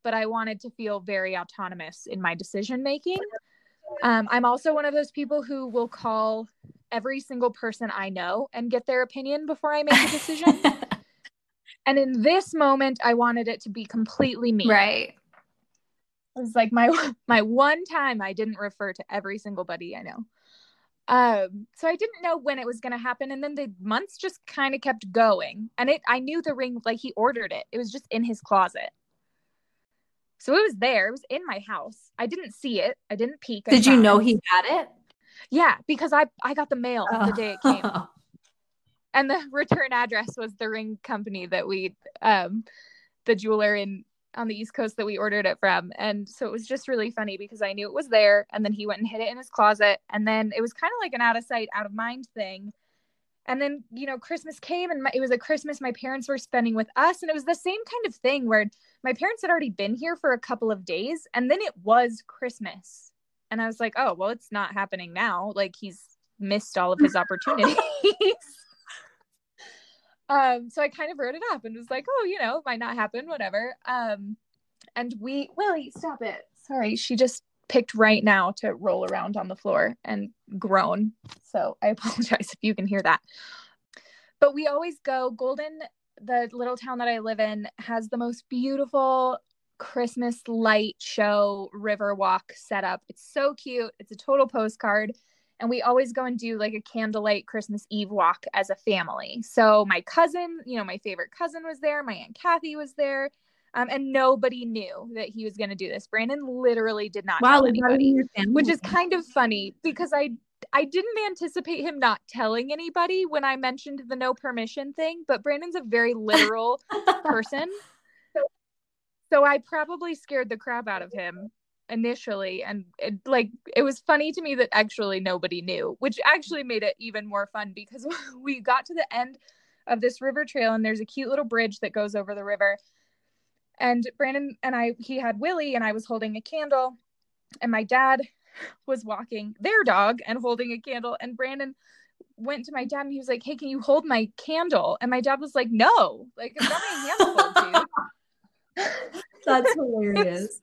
but I wanted to feel very autonomous in my decision-making. Um, I'm also one of those people who will call every single person I know and get their opinion before I make a decision. And in this moment, I wanted it to be completely me. Right. It was like my my one time I didn't refer to every single buddy I know. Um, so I didn't know when it was going to happen. And then the months just kind of kept going. And it I knew the ring, like he ordered it. It was just in his closet. So it was there. It was in my house. I didn't see it. I didn't peek. Did you know he had it? Yeah, because I, I got the mail oh. the day it came. And the return address was the ring company that we, um, the jeweler in on the East Coast that we ordered it from. And so it was just really funny because I knew it was there. And then he went and hid it in his closet. And then it was kind of like an out of sight, out of mind thing. And then, you know, Christmas came and my, it was a Christmas my parents were spending with us. And it was the same kind of thing where my parents had already been here for a couple of days. And then it was Christmas. And I was like, oh, well, it's not happening now. Like he's missed all of his opportunities. Um, so I kind of wrote it up and was like, oh, you know, it might not happen, whatever. Um, and we, Willie, stop it. Sorry. She just picked right now to roll around on the floor and groan. So I apologize if you can hear that, but we always go Golden. The little town that I live in has the most beautiful Christmas light show river walk set up. It's so cute. It's a total postcard. And we always go and do like a candlelight Christmas Eve walk as a family. So my cousin, you know, my favorite cousin was there. My Aunt Kathy was there. Um, and nobody knew that he was going to do this. Brandon literally did not wow, tell anybody, which is kind of funny because I, I didn't anticipate him not telling anybody when I mentioned the no permission thing, but Brandon's a very literal person. So, so I probably scared the crap out of him initially, and it, like it was funny to me that actually nobody knew, which actually made it even more fun because we got to the end of this river trail and there's a cute little bridge that goes over the river, and Brandon and I he had Willie and I was holding a candle and my dad was walking their dog and holding a candle, and Brandon went to my dad and he was like, hey, can you hold my candle? And my dad was like, no, like it's not my handful, dude. That's hilarious.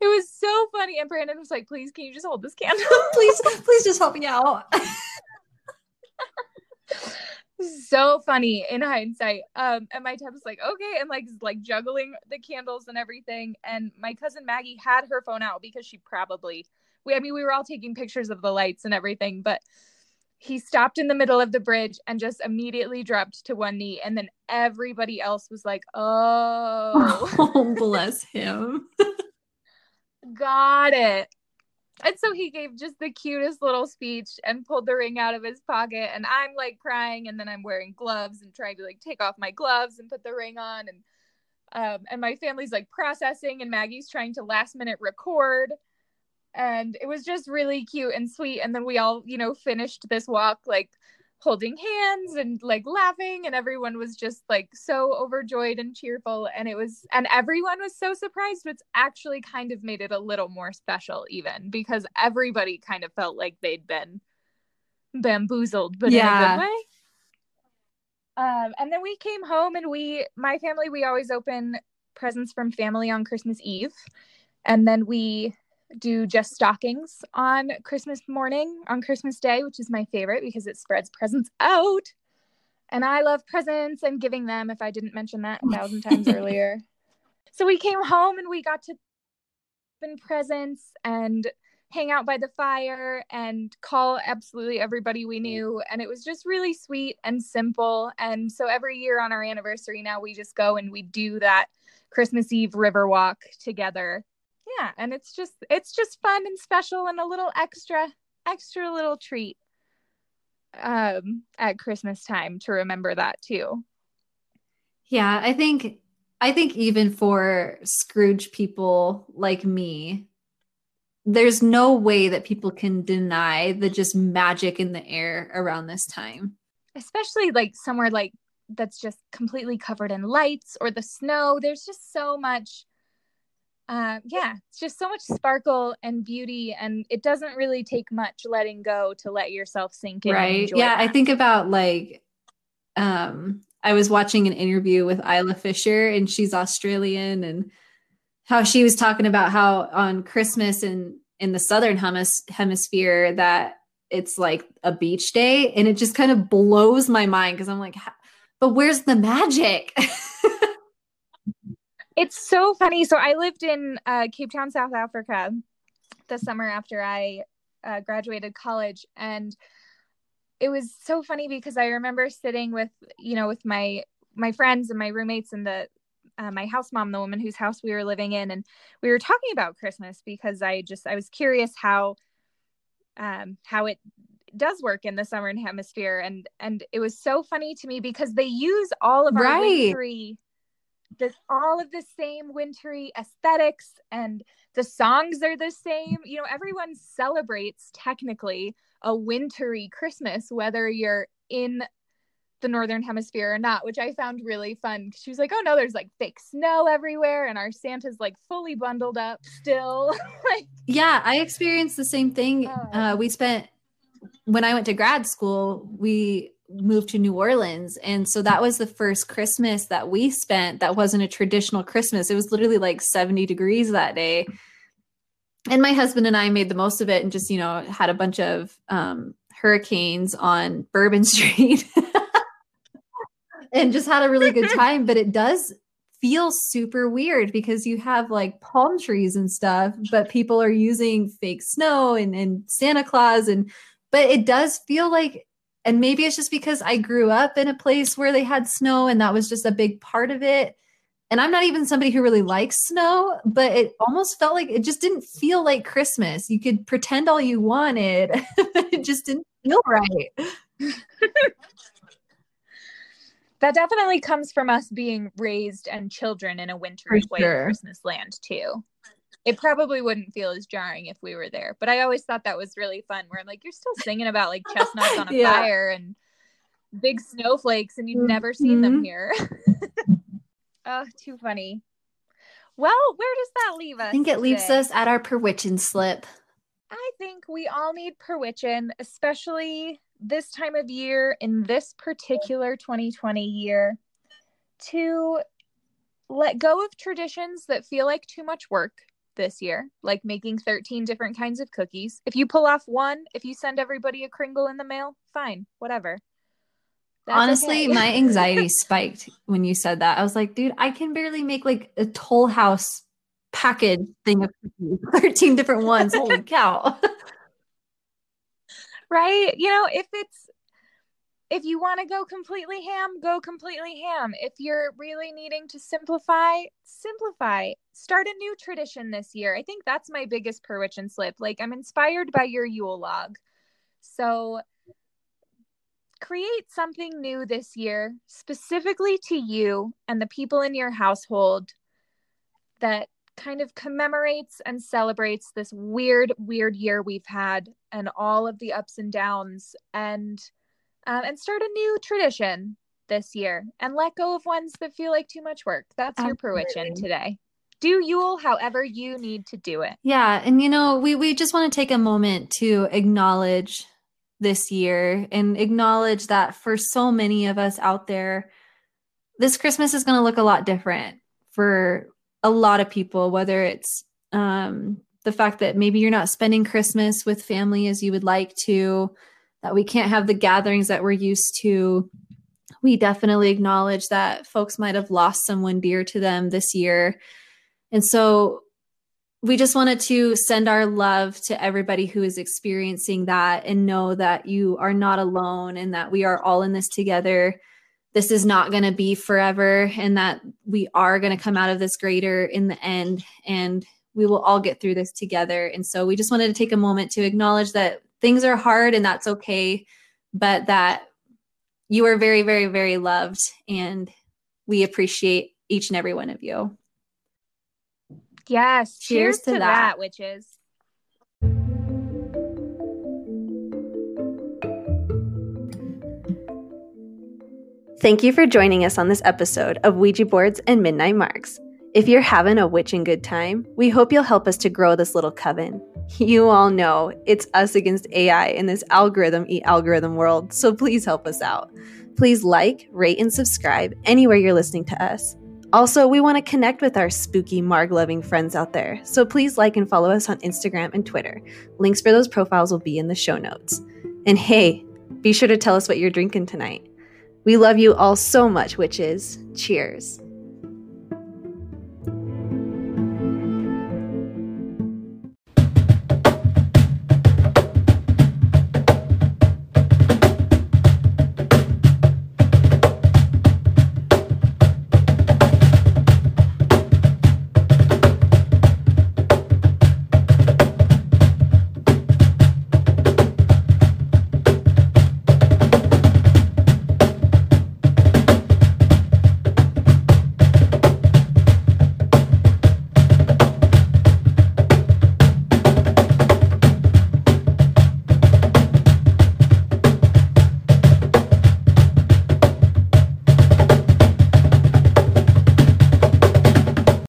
It was so funny. And Brandon was like, please, can you just hold this candle? please, please just help me out. So funny in hindsight. Um, and my dad was like, okay. And like, like juggling the candles and everything. And my cousin Maggie had her phone out because she probably, we, I mean, we were all taking pictures of the lights and everything, but he stopped in the middle of the bridge and just immediately dropped to one knee. And then everybody else was like, oh, oh bless him. Got it. And so he gave just the cutest little speech and pulled the ring out of his pocket, and I'm like crying, and then I'm wearing gloves and trying to like take off my gloves and put the ring on, and Um, and my family's like processing and Maggie's trying to last minute record. And it was just really cute and sweet. And then we all, you know, finished this walk, like holding hands and like laughing. And everyone was just like so overjoyed and cheerful. And it was, and everyone was so surprised, which actually kind of made it a little more special even, because everybody kind of felt like they'd been bamboozled, but yeah. in a good way. Um, and then we came home and we, my family, we always open presents from family on Christmas Eve. And then we do just stockings on Christmas morning, on Christmas Day, which is my favorite because it spreads presents out. And I love presents and giving them, if I didn't mention that a thousand times earlier. So we came home and we got to open presents and hang out by the fire and call absolutely everybody we knew. And it was just really sweet and simple. And so every year on our anniversary now, we just go and we do that Christmas Eve river walk together. Yeah. And it's just, it's just fun and special and a little extra, extra little treat um, at Christmas time to remember that too. Yeah. I think, I think even for Scrooge people like me, there's no way that people can deny the just magic in the air around this time. Especially like somewhere like that's just completely covered in lights or the snow. There's just so much. Uh, yeah, it's just so much sparkle and beauty. And it doesn't really take much letting go to let yourself sink in. Right. And enjoy yeah. That. I think about like, um, I was watching an interview with Isla Fisher and she's Australian, and how she was talking about how on Christmas in, in the Southern hemis- hemisphere that it's like a beach day, and it just kind of blows my mind. Cause I'm like, but where's the magic? It's so funny. So I lived in uh, Cape Town, South Africa the summer after I uh, graduated college. And it was so funny because I remember sitting with, you know, with my, my friends and my roommates and the, Uh, my house mom, the woman whose house we were living in, and we were talking about Christmas because I just I was curious how um, how it does work in the Southern Hemisphere, and and it was so funny to me because they use all of our right. wintry, this all of the same wintry aesthetics, and the songs are the same. You know, everyone celebrates technically a wintry Christmas, whether you're in the Northern Hemisphere or not, which I found really fun. She was like, oh no, there's like fake snow everywhere and our Santa's like fully bundled up still. Like, yeah, I experienced the same thing. Oh. Uh, we spent, when I went to grad school, we moved to New Orleans. And so that was the first Christmas that we spent that wasn't a traditional Christmas. It was literally like seventy degrees that day. And my husband and I made the most of it and just, you know, had a bunch of um, hurricanes on Bourbon Street. And just had a really good time, but it does feel super weird because you have like palm trees and stuff, but people are using fake snow and, and Santa Claus. And, but it does feel like, and maybe it's just because I grew up in a place where they had snow and that was just a big part of it. And I'm not even somebody who really likes snow, but it almost felt like it just didn't feel like Christmas. You could pretend all you wanted. It just didn't feel right. That definitely comes from us being raised and children in a wintry way of Christmas land too. It probably wouldn't feel as jarring if we were there, but I always thought that was really fun where I'm like, you're still singing about like chestnuts on a yeah. fire and big snowflakes and you've never seen mm-hmm. them here. Oh, too funny. Well, where does that leave us? I think it today? leaves us at our perwitchin slip. I think we all need perwitchin, especially this time of year in this particular twenty twenty year, to let go of traditions that feel like too much work this year, like making thirteen different kinds of cookies. If you pull off one, if you send everybody a Kringle in the mail, fine, whatever. That's honestly, okay. My anxiety spiked when you said that. I was like, dude, I can barely make like a Toll House package thing of cookies, thirteen different ones. Holy cow. Right? You know, if it's, if you want to go completely ham, go completely ham. If you're really needing to simplify, simplify. Start a new tradition this year. I think that's my biggest perwitchin slip. Like, I'm inspired by your Yule log. So create something new this year, specifically to you and the people in your household, that kind of commemorates and celebrates this weird, weird year we've had and all of the ups and downs, and um, and start a new tradition this year and let go of ones that feel like too much work. That's Absolutely. Your fruition today. Do Yule however you need to do it. Yeah. And, you know, we, we just want to take a moment to acknowledge this year and acknowledge that for so many of us out there, this Christmas is going to look a lot different for a lot of people, whether it's um, the fact that maybe you're not spending Christmas with family as you would like to, that we can't have the gatherings that we're used to. We definitely acknowledge that folks might have lost someone dear to them this year. And so we just wanted to send our love to everybody who is experiencing that, and know that you are not alone and that we are all in this together. This is not going to be forever, and that we are going to come out of this greater in the end, and we will all get through this together. And so we just wanted to take a moment to acknowledge that things are hard and that's okay, but that you are very, very, very loved, and we appreciate each and every one of you. Yes. Cheers, cheers to, to that. that, witches. Thank you for joining us on this episode of Ouija Boards and Midnight Marks. If you're having a witching good time, we hope you'll help us to grow this little coven. You all know it's us against A I in this algorithm eat algorithm world, so please help us out. Please like, rate, and subscribe anywhere you're listening to us. Also, we want to connect with our spooky, marg-loving friends out there, so please like and follow us on Instagram and Twitter. Links for those profiles will be in the show notes. And hey, be sure to tell us what you're drinking tonight. We love you all so much, witches. Cheers.